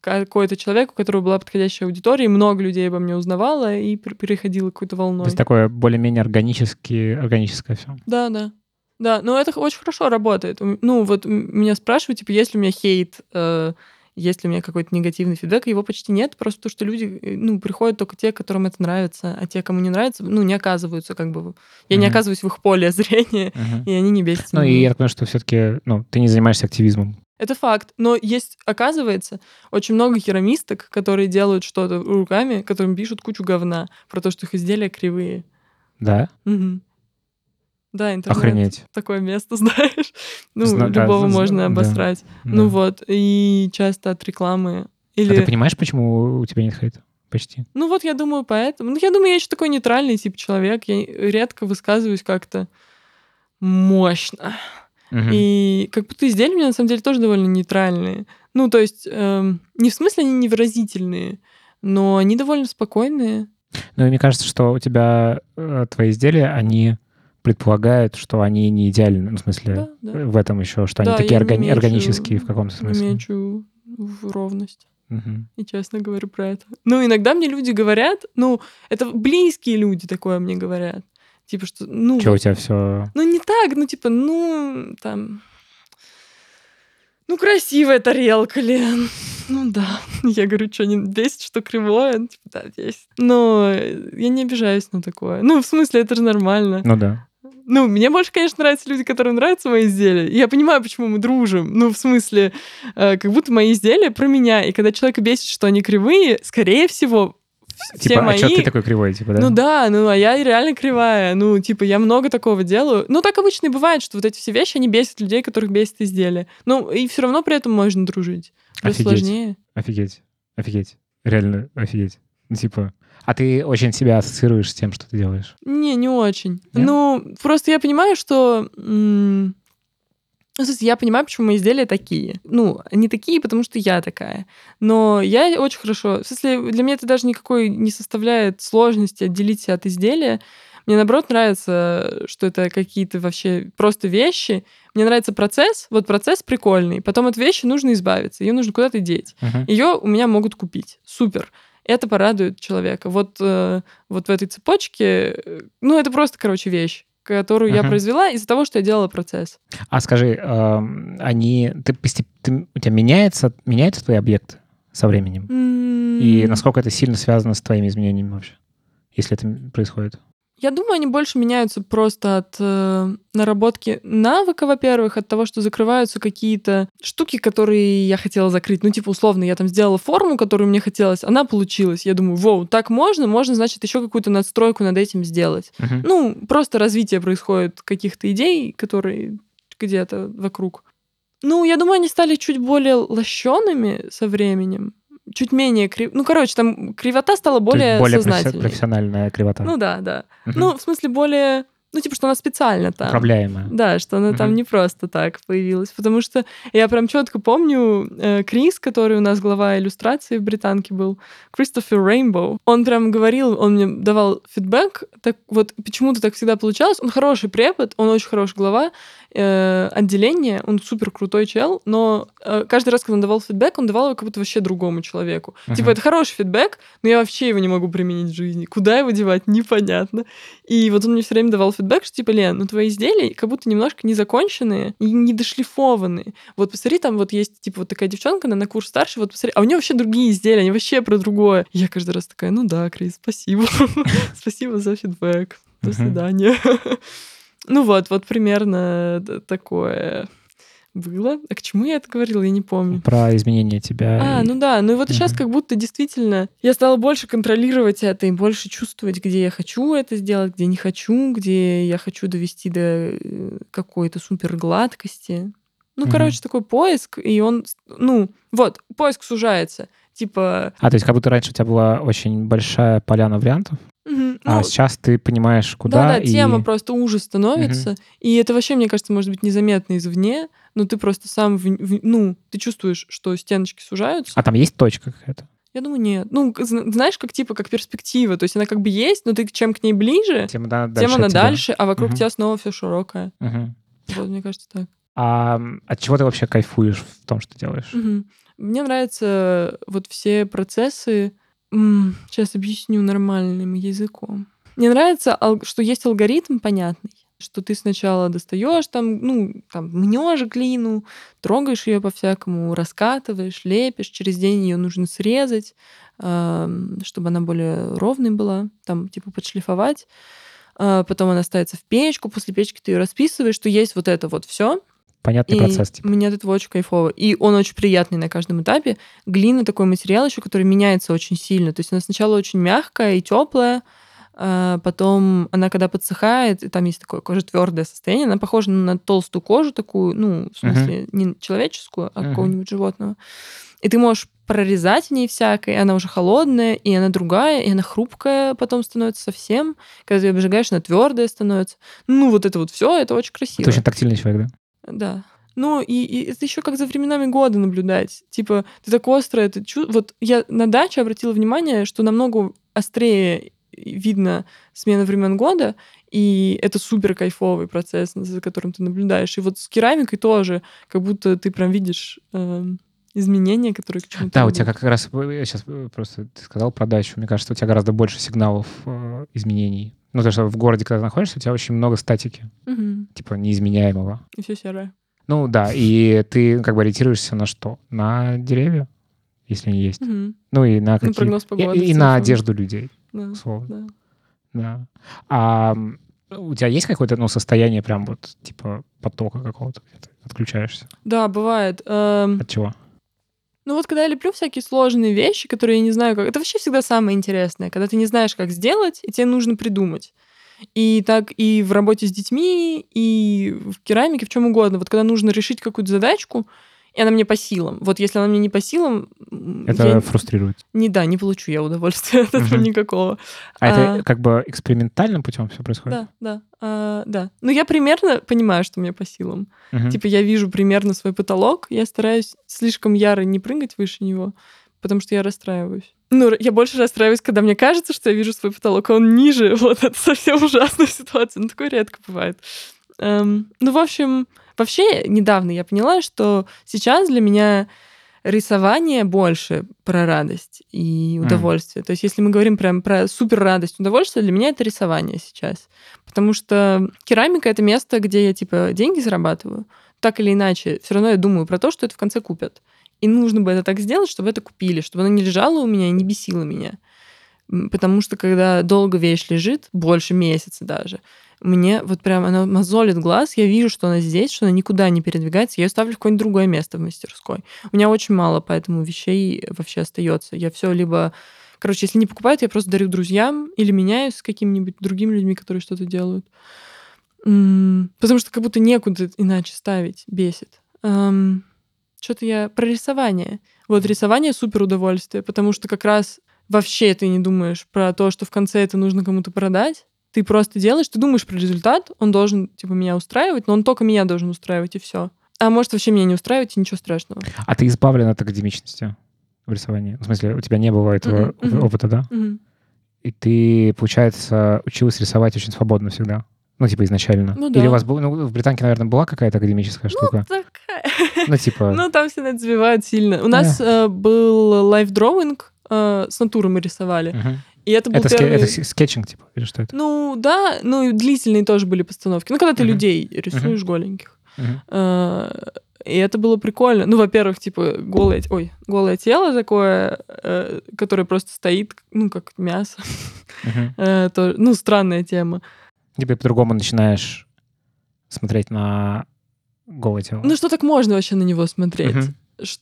какой-то человек, у которого была подходящая аудитория, и много людей обо мне узнавало, и переходило какой-то волной. То есть такое более-менее органическое, органическое все. Да, да. Да, но это очень хорошо работает. Ну, вот меня спрашивают, типа, есть ли у меня хейт, э, есть ли у меня какой-то негативный фидбэк, его почти нет, просто потому что люди, ну, приходят только те, которым это нравится, а те, кому не нравится, ну, не оказываются как бы... Я mm-hmm. не оказываюсь в их поле зрения, mm-hmm. и они не бесятся. Ну, и я понимаю, что все-таки, ну, ты не занимаешься активизмом. Это факт. Но есть, оказывается, очень много керамисток, которые делают что-то руками, которым пишут кучу говна про то, что их изделия кривые. Да? Угу. Да, интернет. Охренеть. Такое место, знаешь. Ну, Зна- любого да, можно да, обосрать. Да. Ну вот, и часто от рекламы. Или... А ты понимаешь, почему у тебя нет хейта? Почти. Ну вот, я думаю, поэтому. Ну, я думаю, я еще такой нейтральный тип человек. Я редко высказываюсь как-то мощно. Uh-huh. И как будто изделия у меня, на самом деле, тоже довольно нейтральные. Ну, то есть, эм, не в смысле они невыразительные, но они довольно спокойные. Ну, и мне кажется, что у тебя э, твои изделия, они предполагают, что они не идеальны. Ну, в смысле, да, да. в этом еще, что да, они такие органи- мечу, органические в каком-то смысле. Я мечу в ровность. Uh-huh. И честно говорю про это. Ну, иногда мне люди говорят, ну, это близкие люди такое мне говорят. Типа, что, ну... Что у тебя все... Ну, не так, ну, типа, ну, там... Ну, красивая тарелка, Лен. Ну, да. Я говорю, что, не бесит, что кривое? Ну, типа, да, бесит. Но я не обижаюсь на такое. Ну, в смысле, это же нормально. Ну, да. Ну, мне больше, конечно, нравятся люди, которым нравятся мои изделия. Я понимаю, почему мы дружим. Ну, в смысле, э, как будто мои изделия про меня. И когда человека бесит, что они кривые, скорее всего... Все типа, мои... а что ты такой кривой, типа, да? Ну да, ну а я реально кривая. Ну, типа, я много такого делаю. Ну, так обычно и бывает, что вот эти все вещи, они бесят людей, которых бесит изделие. Ну, и все равно при этом можно дружить. Просто офигеть. Сложнее. Офигеть. Офигеть. Реально офигеть. Ну, типа... А ты очень себя ассоциируешь с тем, что ты делаешь? Не, не очень. Нет? Ну, просто я понимаю, что... М- Ну, то есть я понимаю, почему мои изделия такие. Ну, они такие, потому что я такая. Но я очень хорошо... В смысле, для меня это даже никакой не составляет сложности отделить себя от изделия. Мне, наоборот, нравится, что это какие-то вообще просто вещи. Мне нравится процесс. Вот процесс прикольный. Потом от вещи нужно избавиться. Ее нужно куда-то деть. Uh-huh. Ее у меня могут купить. Супер. Это порадует человека. Вот, вот в этой цепочке... Ну, это просто, короче, вещь, которую uh-huh. я произвела из-за того, что я делала процесс. А скажи, они... Ты, ты, у тебя меняется, меняется твой объект со временем? Mm-hmm. И насколько это сильно связано с твоими изменениями вообще, если это происходит? Я думаю, они больше меняются просто от э, наработки навыка, во-первых, от того, что закрываются какие-то штуки, которые я хотела закрыть. Ну, типа, условно, я там сделала форму, которую мне хотелось, она получилась. Я думаю, воу, так можно? Можно, значит, еще какую-то надстройку над этим сделать. Uh-huh. Ну, просто развитие происходит каких-то идей, которые где-то вокруг. Ну, я думаю, они стали чуть более лощеными со временем. Чуть менее крив... Ну, короче, там кривота стала более, более сознательной. Более профессиональная кривота. Ну да, да. Uh-huh. Ну, в смысле, более... Ну, типа, что она специально там. Управляемая. Да, что она uh-huh. там не просто так появилась. Потому что я прям четко помню э, Крис, который у нас глава иллюстрации в Британке был, Кристофер Рейнбоу. Он прям говорил, он мне давал фидбэк, так вот почему-то так всегда получалось. Он хороший препод, он очень хороший глава э, отделения, он супер крутой чел, но э, каждый раз, когда он давал фидбэк, он давал его как будто вообще другому человеку. Uh-huh. Типа, это хороший фидбэк, но я вообще его не могу применить в жизни. Куда его девать, непонятно. И вот он мне все время давал фидбэк, что типа, Лен, ну твои изделия как будто немножко незаконченные и недошлифованные. Вот посмотри, там вот есть типа вот такая девчонка, она на курс старше, вот посмотри, а у нее вообще другие изделия, они вообще про другое. Я каждый раз такая, ну да, Крис, спасибо. Спасибо за фидбэк. До свидания. Ну вот, вот примерно такое было. А к чему я это говорила, я не помню. Про изменения тебя. А, и... ну да. Ну и вот uh-huh. сейчас как будто действительно я стала больше контролировать это и больше чувствовать, где я хочу это сделать, где не хочу, где я хочу довести до какой-то супергладкости. Ну, uh-huh. короче, такой поиск, и он... Ну, вот, поиск сужается. Типа... А, то есть как будто раньше у тебя была очень большая поляна вариантов? Угу. А ну, сейчас ты понимаешь, куда... Да-да, и... тема просто уже становится. Угу. И это вообще, мне кажется, может быть незаметно извне, но ты просто сам... В, в, ну, ты чувствуешь, что стеночки сужаются. А там есть точка какая-то? Я думаю, нет. Ну, знаешь, как типа, как перспектива. То есть она как бы есть, но ты чем к ней ближе, тем она дальше, тем она дальше а вокруг угу. тебя снова все широкое. Угу. Вот, мне кажется, так. А от чего ты вообще кайфуешь в том, что делаешь? Угу. Мне нравятся вот все процессы... Сейчас объясню нормальным языком. Мне нравится, что есть алгоритм понятный, что ты сначала достаешь там, ну, там, мнешь глину, трогаешь ее по-всякому, раскатываешь, лепишь, через день ее нужно срезать, чтобы она более ровной была, там, типа, подшлифовать. Потом она ставится в печку, после печки ты ее расписываешь, что есть вот это вот все. Понятный и процесс. Типа. Мне от этого очень кайфово. И он очень приятный на каждом этапе. Глина такой материал еще, который меняется очень сильно. То есть она сначала очень мягкая и теплая, а потом она когда подсыхает, и там есть такое кожетвердое состояние, она похожа на толстую кожу такую, ну, в смысле, uh-huh. не человеческую, а uh-huh. какого-нибудь животного. И ты можешь прорезать в ней всякое, она уже холодная, и она другая, и она хрупкая потом становится совсем. Когда ты ее обжигаешь, она твердая становится. Ну, вот это вот все, это очень красиво. Ты очень тактильный человек, да? Да. Ну, и, и это еще как за временами года наблюдать. Типа, ты так остро это чувствуешь. Вот я на даче обратила внимание, что намного острее видно смена времен года, и это супер кайфовый процесс, за которым ты наблюдаешь. И вот с керамикой тоже, как будто ты прям видишь э, изменения, которые к чему-то... Да, идут. У тебя как раз... Я сейчас просто ты сказал про дачу. Мне кажется, у тебя гораздо больше сигналов э, изменений. Ну, потому что в городе, когда ты находишься, у тебя очень много статики, угу. типа неизменяемого. И все серое. Ну, да, и ты как бы ориентируешься на что? На деревья, если они есть. Угу. Ну, и на какие... Ну, прогноз погоды. И, и на одежду людей, да, условно. Да. Да. А у тебя есть какое-то, ну, состояние прям вот, типа, потока какого-то, где ты отключаешься? Да, бывает. Эм... От чего? Ну вот когда я леплю всякие сложные вещи, которые я не знаю, как... Это вообще всегда самое интересное, когда ты не знаешь, как сделать, и тебе нужно придумать. И так и в работе с детьми, и в керамике, в чем угодно. Вот когда нужно решить какую-то задачку, и она мне по силам. Вот если она мне не по силам... Это фрустрирует. Не, да, не получу я удовольствия от этого никакого. А, а это как бы экспериментальным путем все происходит? Да, да. А, да. Но я примерно понимаю, что мне по силам. Угу. Типа я вижу примерно свой потолок, я стараюсь слишком яро не прыгать выше него, потому что я расстраиваюсь. Ну, я больше расстраиваюсь, когда мне кажется, что я вижу свой потолок, а он ниже. Вот это совсем ужасная ситуация. Ну, такое редко бывает. Эм, ну, в общем, вообще недавно я поняла, что сейчас для меня рисование больше про радость и удовольствие. Mm. То есть если мы говорим прям про супер радость, удовольствие, для меня это рисование сейчас. Потому что керамика — это место, где я, типа, деньги зарабатываю. Так или иначе, все равно я думаю про то, что это в конце купят. И нужно бы это так сделать, чтобы это купили, чтобы оно не лежало у меня и не бесило меня. Потому что когда долго вещь лежит, больше месяца даже, мне вот прям она мозолит глаз, я вижу, что она здесь, что она никуда не передвигается, я ее ставлю в какое-нибудь другое место в мастерской. У меня очень мало поэтому вещей вообще остается. Я все либо... Короче, если не покупают, я просто дарю друзьям или меняюсь с какими-нибудь другими людьми, которые что-то делают. Потому что как будто некуда иначе ставить, бесит. Что-то я про рисование. Вот рисование — супер удовольствие, потому что как раз вообще ты не думаешь про то, что в конце это нужно кому-то продать. Ты просто делаешь, ты думаешь про результат, он должен типа меня устраивать, но он только меня должен устраивать, и все. А может вообще меня не устраивать, и ничего страшного. А ты избавлен от академичности в рисовании? В смысле, у тебя не было этого mm-hmm. опыта, да? Mm-hmm. И ты, получается, училась рисовать очень свободно всегда? Ну, типа, изначально. Ну, да. Или у вас был... Ну, в Британке, наверное, была какая-то академическая штука. Ну, такая. Ну, типа... Ну, там всегда это сбивает сильно. У нас был лайф-дроуинг, с натуры мы рисовали. И это был первый... Это скетчинг, типа, или что это? Ну, да. Ну, и длительные тоже были постановки. Ну, когда ты людей рисуешь голеньких. И это было прикольно. Ну, во-первых, типа, голое... Ой, голое тело такое, которое просто стоит, ну, как мясо. Ну, странная тема. Тебе по-другому начинаешь смотреть на голое тело. Ну что так можно вообще на него смотреть? Угу. Ш...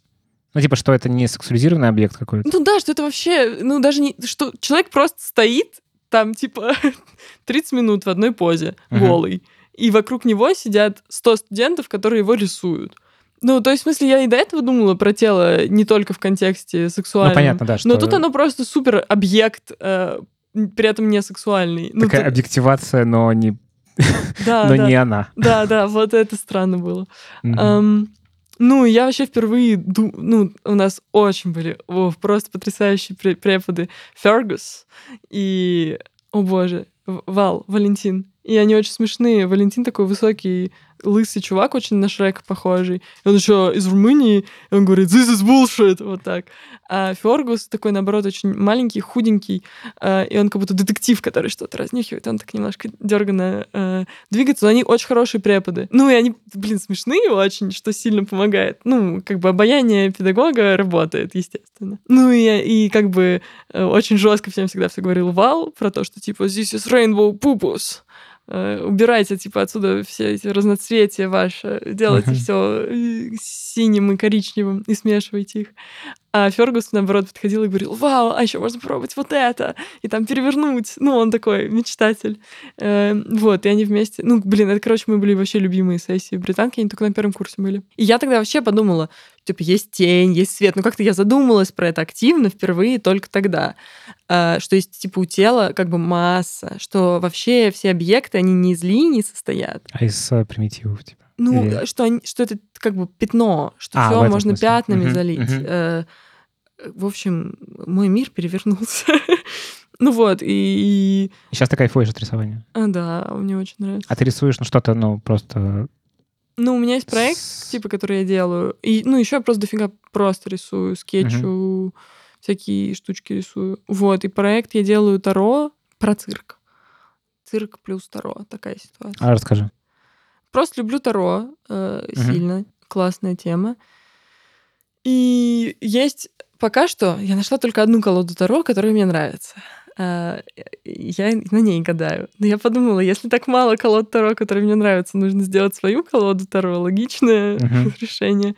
Ну типа, что это не сексуализированный объект какой-то? Ну да, что это вообще, ну даже не... Что человек просто стоит там типа тридцать минут в одной позе, угу. голый, и вокруг него сидят сто студентов, которые его рисуют. Ну, то есть, в смысле, я и до этого думала про тело не только в контексте сексуальном. Ну, понятно, да. Что... Но тут оно просто супер объект, э, при этом не сексуальный. Такая ну, объективация, но не, да, но да. не она. Да, да, вот это странно было. Mm-hmm. Um, ну, я вообще впервые... Ду- ну, у нас очень были о, просто потрясающие преподы. Фергус и... О, боже, Вал, Валентин. И они очень смешные. Валентин такой высокий, лысый чувак, очень на Шрека похожий. И он еще из Румынии, и он говорит «This is bullshit!» Вот так. А Фергус такой, наоборот, очень маленький, худенький, и он как будто детектив, который что-то разнюхивает. Он так немножко дерганно двигается, но они очень хорошие преподы. Ну, и они, блин, смешные очень, что сильно помогает. Ну, как бы обаяние педагога работает, естественно. Ну, и, и как бы очень жестко всем всегда все говорил Вал про то, что типа «This is rainbow pupus!» Убирайте, типа, отсюда все эти разноцветия ваши, делайте uh-huh. все синим и коричневым и смешивайте их. А Фергус, наоборот, подходил и говорил, вау, а еще можно пробовать вот это, и там перевернуть. Ну, он такой мечтатель. Вот, и они вместе... Ну, блин, это, короче, мы были вообще любимые сессии в Британке, они только на первом курсе были. И я тогда вообще подумала, типа, есть тень, есть свет. Ну, как-то я задумалась про это активно впервые только тогда, что есть, типа, у тела как бы масса, что вообще все объекты, они не из линий состоят. А из примитивов, типа. Ну, или... что, они, что это как бы пятно, что а, все можно смысле. пятнами угу, залить. Угу. Э, в общем, мой мир перевернулся. Ну вот, и... и... Сейчас ты кайфуешь от рисования. А, да, мне очень нравится. А ты рисуешь, ну, что-то, ну, просто... Ну, у меня есть проект, С... типа, который я делаю. И, ну, еще я просто дофига просто рисую, скетчу, угу. всякие штучки рисую. Вот, и проект я делаю Таро про цирк. Цирк плюс Таро, такая ситуация. А расскажи. Просто люблю Таро э, угу. сильно. Классная тема. И есть... Пока что я нашла только одну колоду Таро, которая мне нравится. Э, я на ней гадаю. Но я подумала, если так мало колод Таро, которые мне нравятся, нужно сделать свою колоду Таро. Логичное угу. решение.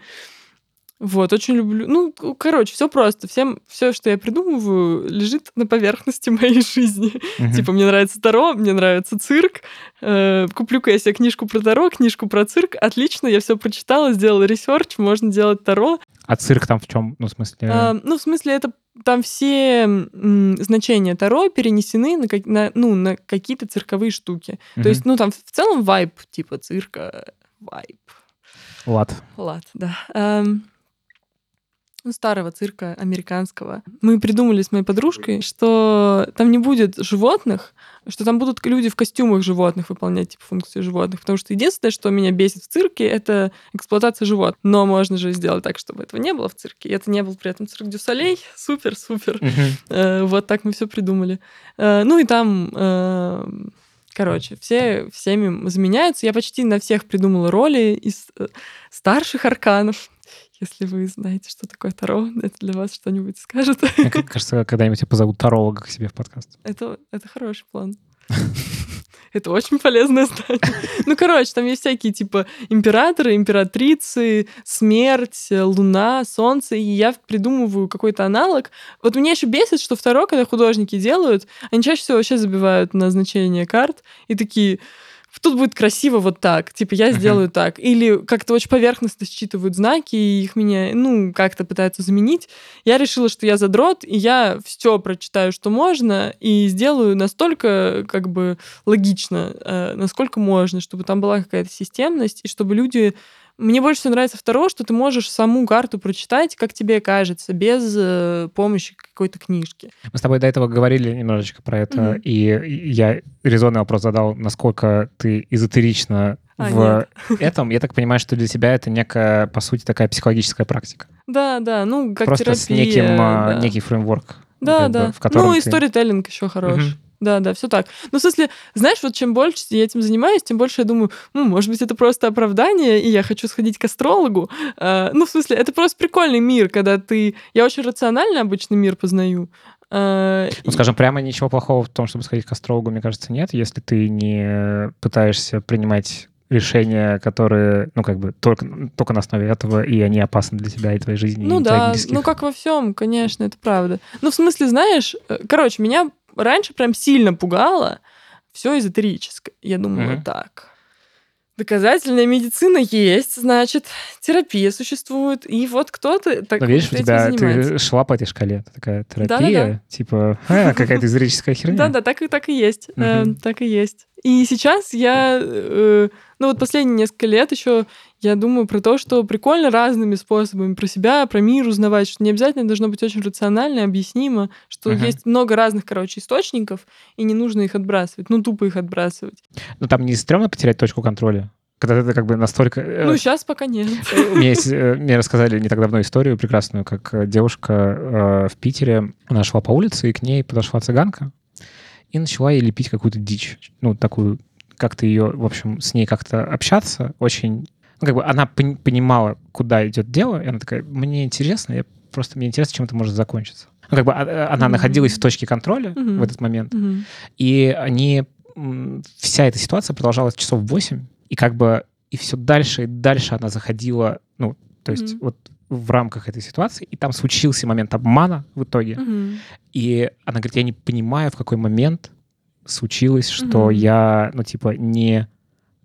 Вот, очень люблю... Ну, короче, все просто. Всем, все, что я придумываю, лежит на поверхности моей жизни. Uh-huh. Типа, мне нравится Таро, мне нравится цирк. Э, куплю-ка я себе книжку про Таро, книжку про цирк. Отлично, я все прочитала, сделала ресерч, можно делать Таро. А цирк там в чем? Ну, в смысле... А, ну, в смысле, это там все м, значения Таро перенесены на, как, на, ну, на какие-то цирковые штуки. Uh-huh. То есть, ну, там в целом вайб, типа, цирка, вайб. Лад. Лад, да. ну, старого цирка американского. Мы придумали с моей подружкой, что там не будет животных, что там будут люди в костюмах животных выполнять типа, функции животных. Потому что единственное, что меня бесит в цирке, это эксплуатация животных. Но можно же сделать так, чтобы этого не было в цирке. И это не был при этом цирк Дю Солей. Супер-супер. Угу. Вот так мы все придумали. Ну и там... Короче, все всеми заменяются. Я почти на всех придумала роли из старших арканов. Если вы знаете, что такое Таро, это для вас что-нибудь скажет. Мне кажется, когда-нибудь я позову таролога к себе в подкаст. Это, это хороший план. Это очень полезное знание. Ну, короче, там есть всякие типа императоры, императрицы, смерть, луна, солнце, и я придумываю какой-то аналог. Вот меня еще бесит, что в Таро, когда художники делают, они чаще всего вообще забивают на значение карт и такие... Тут будет красиво вот так, типа я сделаю uh-huh. так. Или как-то очень поверхностно считывают знаки, и их меня, ну, как-то пытаются заменить. Я решила, что я задрот, и я все прочитаю, что можно, и сделаю настолько, как бы, логично, насколько можно, чтобы там была какая-то системность, и чтобы люди... Мне больше всего нравится второе, что ты можешь саму карту прочитать, как тебе кажется, без помощи какой-то книжки. Мы с тобой до этого говорили немножечко про это, mm-hmm. и я резонный вопрос задал, насколько ты эзотерично а, в нет. этом. Я так понимаю, что для тебя это некая, по сути, такая психологическая практика. Да, да, ну как просто терапия. Просто с неким, да. некий фреймворк. Да, как да. Бы, в котором ну и сторителлинг ты... еще хороший. Mm-hmm. Да-да, все так. Ну, в смысле, знаешь, вот чем больше я этим занимаюсь, тем больше я думаю, ну, может быть, это просто оправдание, и я хочу сходить к астрологу. А, ну, в смысле, это просто прикольный мир, когда ты... Я очень рационально обычный мир познаю. А, ну, и... скажем, прямо ничего плохого в том, чтобы сходить к астрологу, мне кажется, нет, если ты не пытаешься принимать... решения, которые, ну, как бы, только, только на основе этого, и они опасны для тебя и твоей жизни. Ну и да, ну, как во всем, конечно, это правда. Ну, в смысле, знаешь, короче, меня раньше прям сильно пугало все эзотерическое. Я думала, mm-hmm. так, доказательная медицина есть, значит, терапия существует, и вот кто-то так ну, видишь, у тебя ты шла по этой шкале, такая терапия, Да-да-да. Типа, а, какая-то эзотерическая херня. Да-да, так и есть, так и есть. И сейчас я, э, ну вот последние несколько лет еще я думаю про то, что прикольно разными способами про себя, про мир узнавать, что не обязательно должно быть очень рационально, объяснимо, что uh-huh. есть много разных, короче, источников, и не нужно их отбрасывать, ну тупо их отбрасывать. Ну там не стрёмно потерять точку контроля? Когда ты как бы настолько... Ну, сейчас пока нет. Мне, есть, мне рассказали не так давно историю прекрасную, как девушка э, в Питере, она шла по улице, и к ней подошла цыганка, и начала ей лепить какую-то дичь. Ну, такую, как-то ее, в общем, с ней как-то общаться очень... Ну, как бы она пон- понимала, куда идет дело, и она такая, мне интересно, я просто мне интересно, чем это может закончиться. Ну, как бы а- она mm-hmm. находилась в точке контроля mm-hmm. в этот момент, mm-hmm. и они... Вся эта ситуация продолжалась часов восемь, и как бы и все дальше и дальше она заходила, ну, то есть mm-hmm. вот в рамках этой ситуации, и там случился момент обмана в итоге. Mm-hmm. И она говорит, я не понимаю, в какой момент случилось, что mm-hmm. я, ну, типа, не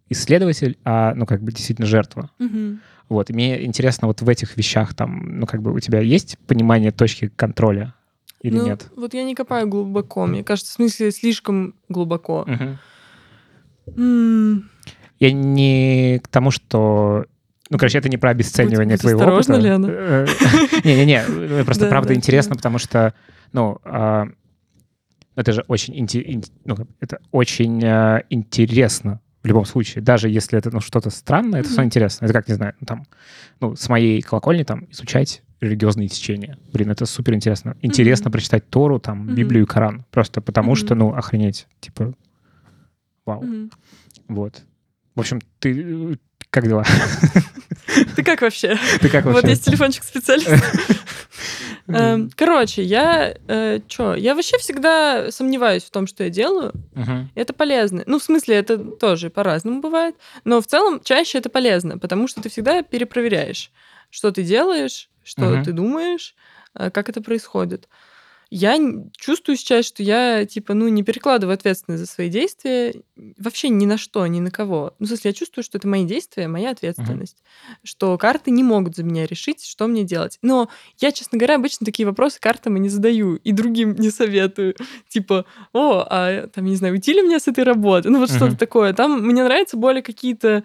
исследователь, а, ну, как бы, действительно жертва. Mm-hmm. Вот, и мне интересно, вот в этих вещах там, ну, как бы, у тебя есть понимание точки контроля или ну, нет? Вот я не копаю глубоко, мне кажется, в смысле, слишком глубоко. Mm-hmm. Mm-hmm. Я не к тому, что... Ну, короче, это не про обесценивание будь, будь твоего опыта. Лена. Не-не-не, просто правда интересно, потому что, ну, это же очень интересно в любом случае. Даже если это что-то странное, это все интересно. Это как, не знаю, там, ну, с моей колокольни там изучать религиозные течения. Блин, это супер интересно. Интересно прочитать Тору, там, Библию и Коран. Просто потому что, ну, охренеть. Типа, вау. Вот. В общем, ты... Как дела? Ты как вообще? Ты как вообще? Вот есть телефончик специалиста. Короче, я... Чё? Я вообще всегда сомневаюсь в том, что я делаю. Это полезно. Ну, в смысле, это тоже по-разному бывает. Но в целом чаще это полезно, потому что ты всегда перепроверяешь, что ты делаешь, что ты думаешь, как это происходит. Я чувствую сейчас, что я, типа, ну, не перекладываю ответственность за свои действия вообще ни на что, ни на кого. Ну, в смысле, я чувствую, что это мои действия, моя ответственность. Uh-huh. Что карты не могут за меня решить, что мне делать. Но я, честно говоря, обычно такие вопросы картам и не задаю, и другим не советую. Типа, о, а, там, не знаю, уйти ли мне с этой работы? Ну, вот uh-huh. что-то такое. Там мне нравятся более какие-то...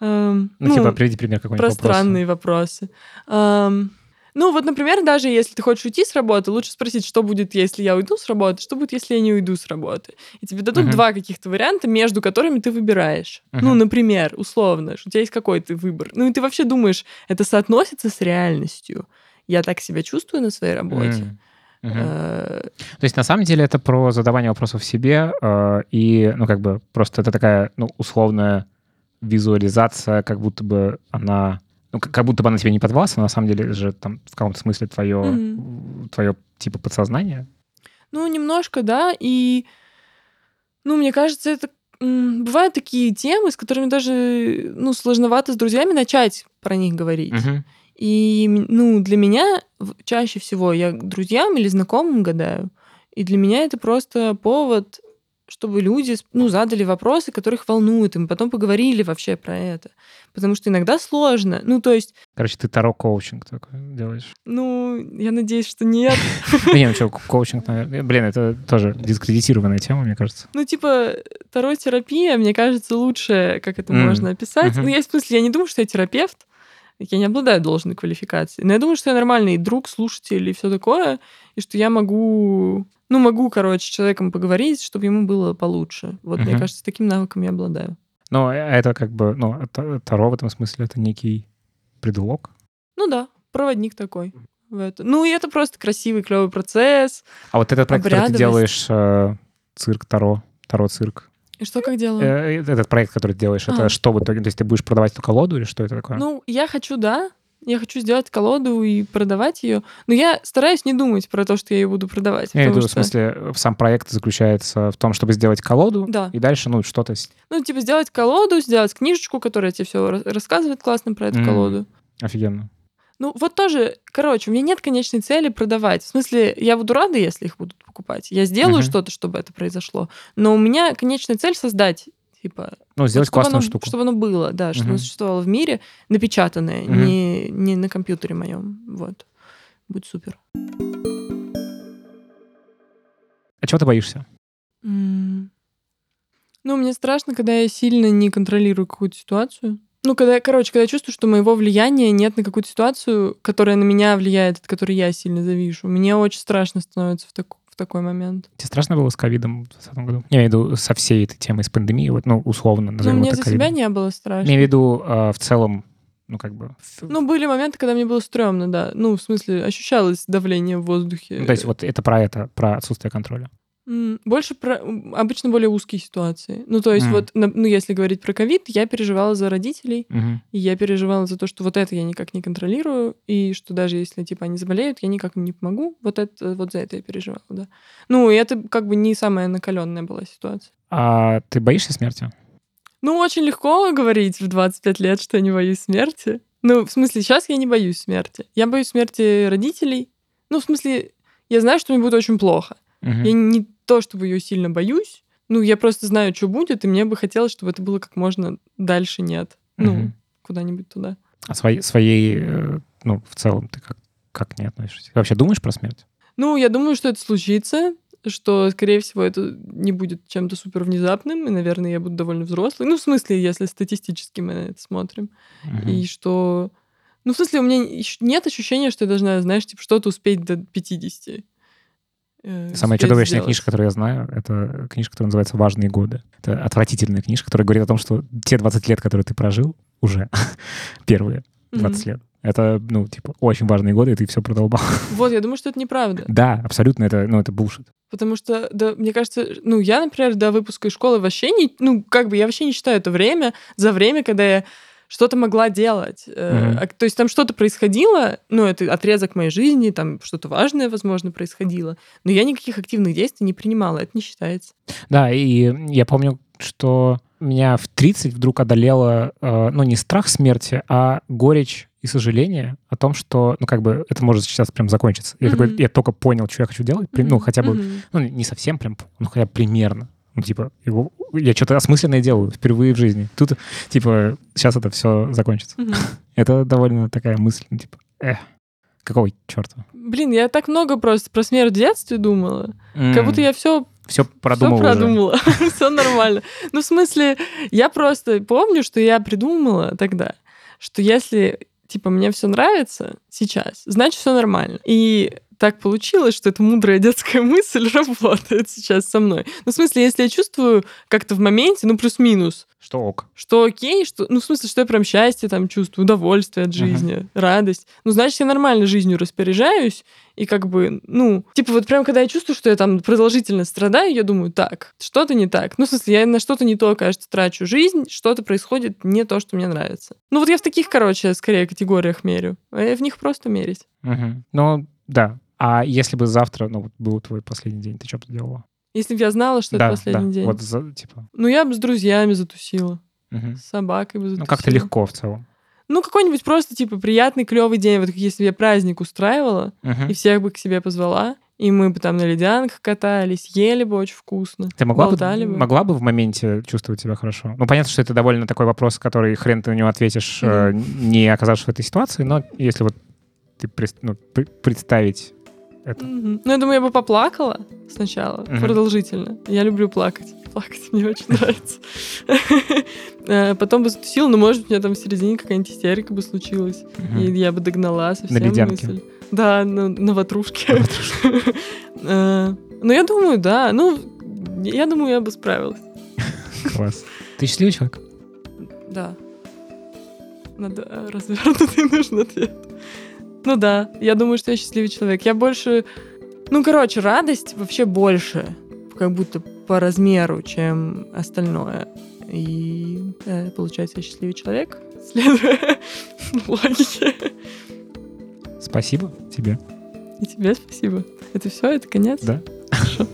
Эм, ну, ну, типа, приведи пример какой-нибудь вопроса. Пространные вопросы. Эм, Ну, вот, например, даже если ты хочешь уйти с работы, лучше спросить, что будет, если я уйду с работы, что будет, если я не уйду с работы. И тебе дадут uh-huh. два каких-то варианта, между которыми ты выбираешь. Uh-huh. Ну, например, условно, что у тебя есть какой-то выбор. Ну, и ты вообще думаешь, это соотносится с реальностью. Я так себя чувствую на своей работе. Uh-huh. Угу. То есть, на самом деле, это про задавание вопросов себе, э, и, ну, как бы, просто это такая, ну, условная визуализация, как будто бы она, ну, как будто бы она тебе не под вас, но на самом деле же там в каком-то смысле твое, угу. твое типа подсознание. Ну, немножко, да, и, ну, мне кажется, это бывают такие темы, с которыми даже, ну, сложновато с друзьями начать про них говорить. Угу. И, ну, для меня чаще всего я друзьям или знакомым гадаю, и для меня это просто повод, чтобы люди, ну, задали вопросы, которых волнуют, и мы потом поговорили вообще про это. Потому что иногда сложно. Ну, то есть... Короче, ты таро-коучинг такой делаешь. Ну, я надеюсь, что нет. Не, ну что, коучинг, наверное... Блин, это тоже дискредитированная тема, мне кажется. Ну, типа, таро-терапия, мне кажется, лучше, как это можно описать. Ну, я, в смысле, я не думаю, что я терапевт, я не обладаю должной квалификацией. Но я думаю, что я нормальный друг, слушатель и все такое, и что я могу... Ну, могу, короче, с человеком поговорить, чтобы ему было получше. Вот, uh-huh. мне кажется, таким навыком я обладаю. Но это как бы... Ну, таро в этом смысле это некий предлог? Ну да, проводник такой. В это. Ну, и это просто красивый, клевый процесс. А вот этот проект, который ты делаешь, цирк таро, таро-цирк, и что, как делаю? Этот проект, который ты делаешь, а. это что в итоге? То есть ты будешь продавать эту колоду или что это такое? Ну, я хочу, да. Я хочу сделать колоду и продавать ее. Но я стараюсь не думать про то, что я ее буду продавать. Я иду, что... в смысле, сам проект заключается в том, чтобы сделать колоду, да. и дальше, ну, что-то... Ну, типа, сделать колоду, сделать книжечку, которая тебе все рассказывает классно про эту mm-hmm. колоду. Офигенно. Ну, вот тоже, короче, у меня нет конечной цели продавать. В смысле, я буду рада, если их будут покупать. Я сделаю uh-huh. что-то, чтобы это произошло. Но у меня конечная цель создать, типа... Ну, сделать вот, классную оно, штуку. Чтобы оно было, да, uh-huh. чтобы оно существовало в мире, напечатанное, uh-huh. не, не на компьютере моем. Вот. Будет супер. А чего ты боишься? Mm. Ну, мне страшно, когда я сильно не контролирую какую-то ситуацию. Ну, когда, короче, когда я чувствую, что моего влияния нет на какую-то ситуацию, которая на меня влияет, от которой я сильно завишу. Мне очень страшно становится в, так, в такой момент. Тебе страшно было с ковидом в двадцатом году? Я имею в виду со всей этой темой, с пандемией, вот, ну, условно назовем это ковидом. Ну, мне за COVID. Себя не было страшно. Я имею в виду э, в целом, ну, как бы... Ну, были моменты, когда мне было стрёмно, да. Ну, в смысле, ощущалось давление в воздухе. Ну, то есть вот это про это, про отсутствие контроля. Больше про обычно более узкие ситуации. Ну, то есть, mm. вот, ну, если говорить про ковид, я переживала за родителей, mm-hmm. и я переживала за то, что вот это я никак не контролирую, и что даже если, типа, они заболеют, я никак им не помогу. Вот это, вот за это я переживала, да. Ну, и это как бы не самая накаленная была ситуация. А ты боишься смерти? Ну, очень легко говорить в двадцать пять лет, что я не боюсь смерти. Ну, в смысле, сейчас я не боюсь смерти. Я боюсь смерти родителей. Ну, в смысле, я знаю, что мне будет очень плохо. Mm-hmm. Я не то, чтобы ее сильно боюсь, ну, я просто знаю, что будет, и мне бы хотелось, чтобы это было как можно дальше нет. Ну, угу. куда-нибудь туда. А своей, своей, ну, в целом ты как, как не относишься? Ты вообще думаешь про смерть? Ну, я думаю, что это случится, что, скорее всего, это не будет чем-то супер внезапным, и, наверное, я буду довольно взрослой. Ну, в смысле, если статистически мы на это смотрим. Угу. И что... Ну, в смысле, у меня нет ощущения, что я должна, знаешь, типа, что-то успеть до пятидесяти. Самая чудовищная сделать. Книжка, которую я знаю, это книжка, которая называется «Важные годы». Это отвратительная книжка, которая говорит о том, что те двадцать лет, которые ты прожил, уже первые двадцать mm-hmm. лет, это, ну, типа, очень важные годы, и ты все продолбал. Вот, я думаю, что это неправда. Да, абсолютно, это, ну, это булшит. Потому что, да, мне кажется, ну, я, например, до выпуска из школы вообще не... Ну, как бы я вообще не считаю это время за время, когда я что-то могла делать. Mm-hmm. А, то есть там что-то происходило, ну, это отрезок моей жизни, там что-то важное, возможно, происходило, но я никаких активных действий не принимала, это не считается. Да, и я помню, что меня в тридцать вдруг одолело, ну, не страх смерти, а горечь и сожаление о том, что, ну, как бы, это может сейчас прям закончиться. Я, mm-hmm. такой, я только понял, что я хочу делать, mm-hmm. ну, хотя бы, mm-hmm. ну, не совсем прям, ну, хотя бы примерно. Ну, типа, его, я что-то осмысленное делаю впервые в жизни. Тут, типа, сейчас это все закончится. Mm-hmm. Это довольно такая мысль, типа, эх, какого черта? Блин, я так много просто про смерть в детстве думала. Mm. Как будто я все... Все продумала. Все продумала. Все нормально. Ну, в смысле, я просто помню, что я придумала тогда, что если типа, мне все нравится сейчас, значит, все нормально. И так получилось, что эта мудрая детская мысль работает сейчас со мной. Ну, в смысле, если я чувствую как-то в моменте, ну, плюс-минус. Что ок. Что окей, что, ну, в смысле, что я прям счастье там чувствую, удовольствие от жизни, uh-huh. радость. Ну, значит, я нормально жизнью распоряжаюсь, и как бы, ну, типа вот прям когда я чувствую, что я там продолжительно страдаю, я думаю, так, что-то не так. Ну, в смысле, я на что-то не то, кажется, трачу жизнь, что-то происходит не то, что мне нравится. Ну, вот я в таких, короче, скорее категориях мерю. А я в них просто мерить. Uh-huh. Ну, да. А если бы завтра, ну, был твой последний день, ты что бы делала? Если бы я знала, что да, это последний да. день? Вот за, типа... Ну, я бы с друзьями затусила, угу. с собакой бы затусила. Ну, как-то легко в целом. Ну, какой-нибудь просто, типа, приятный, клевый день. Вот если бы я праздник устраивала, угу. и всех бы к себе позвала, и мы бы там на ледянках катались, ели бы очень вкусно, ты могла болтали бы, бы. Могла бы в моменте чувствовать себя хорошо? Ну, понятно, что это довольно такой вопрос, который хрен ты на него ответишь, угу. э, не оказавшись в этой ситуации, но если вот ты, ну, представить... Mm-hmm. Ну, я думаю, я бы поплакала сначала, mm-hmm. продолжительно. Я люблю плакать. Плакать мне очень нравится. Потом бы затусила, но, может быть, у меня там в середине какая-нибудь истерика бы случилась. И я бы догнала совсем мысль. Да, на ватрушке. Ну, я думаю, да. Ну, я думаю, я бы справилась. Класс. Ты счастливый человек? Да. Надо развернутый нужен ответ. Ну да, я думаю, что я счастливый человек. Я больше... Ну, короче, радость вообще больше, как будто по размеру, чем остальное. И, да, получается, я счастливый человек, следуя логике. Спасибо тебе. И тебе спасибо. Это все? Это конец? Да. Хорошо.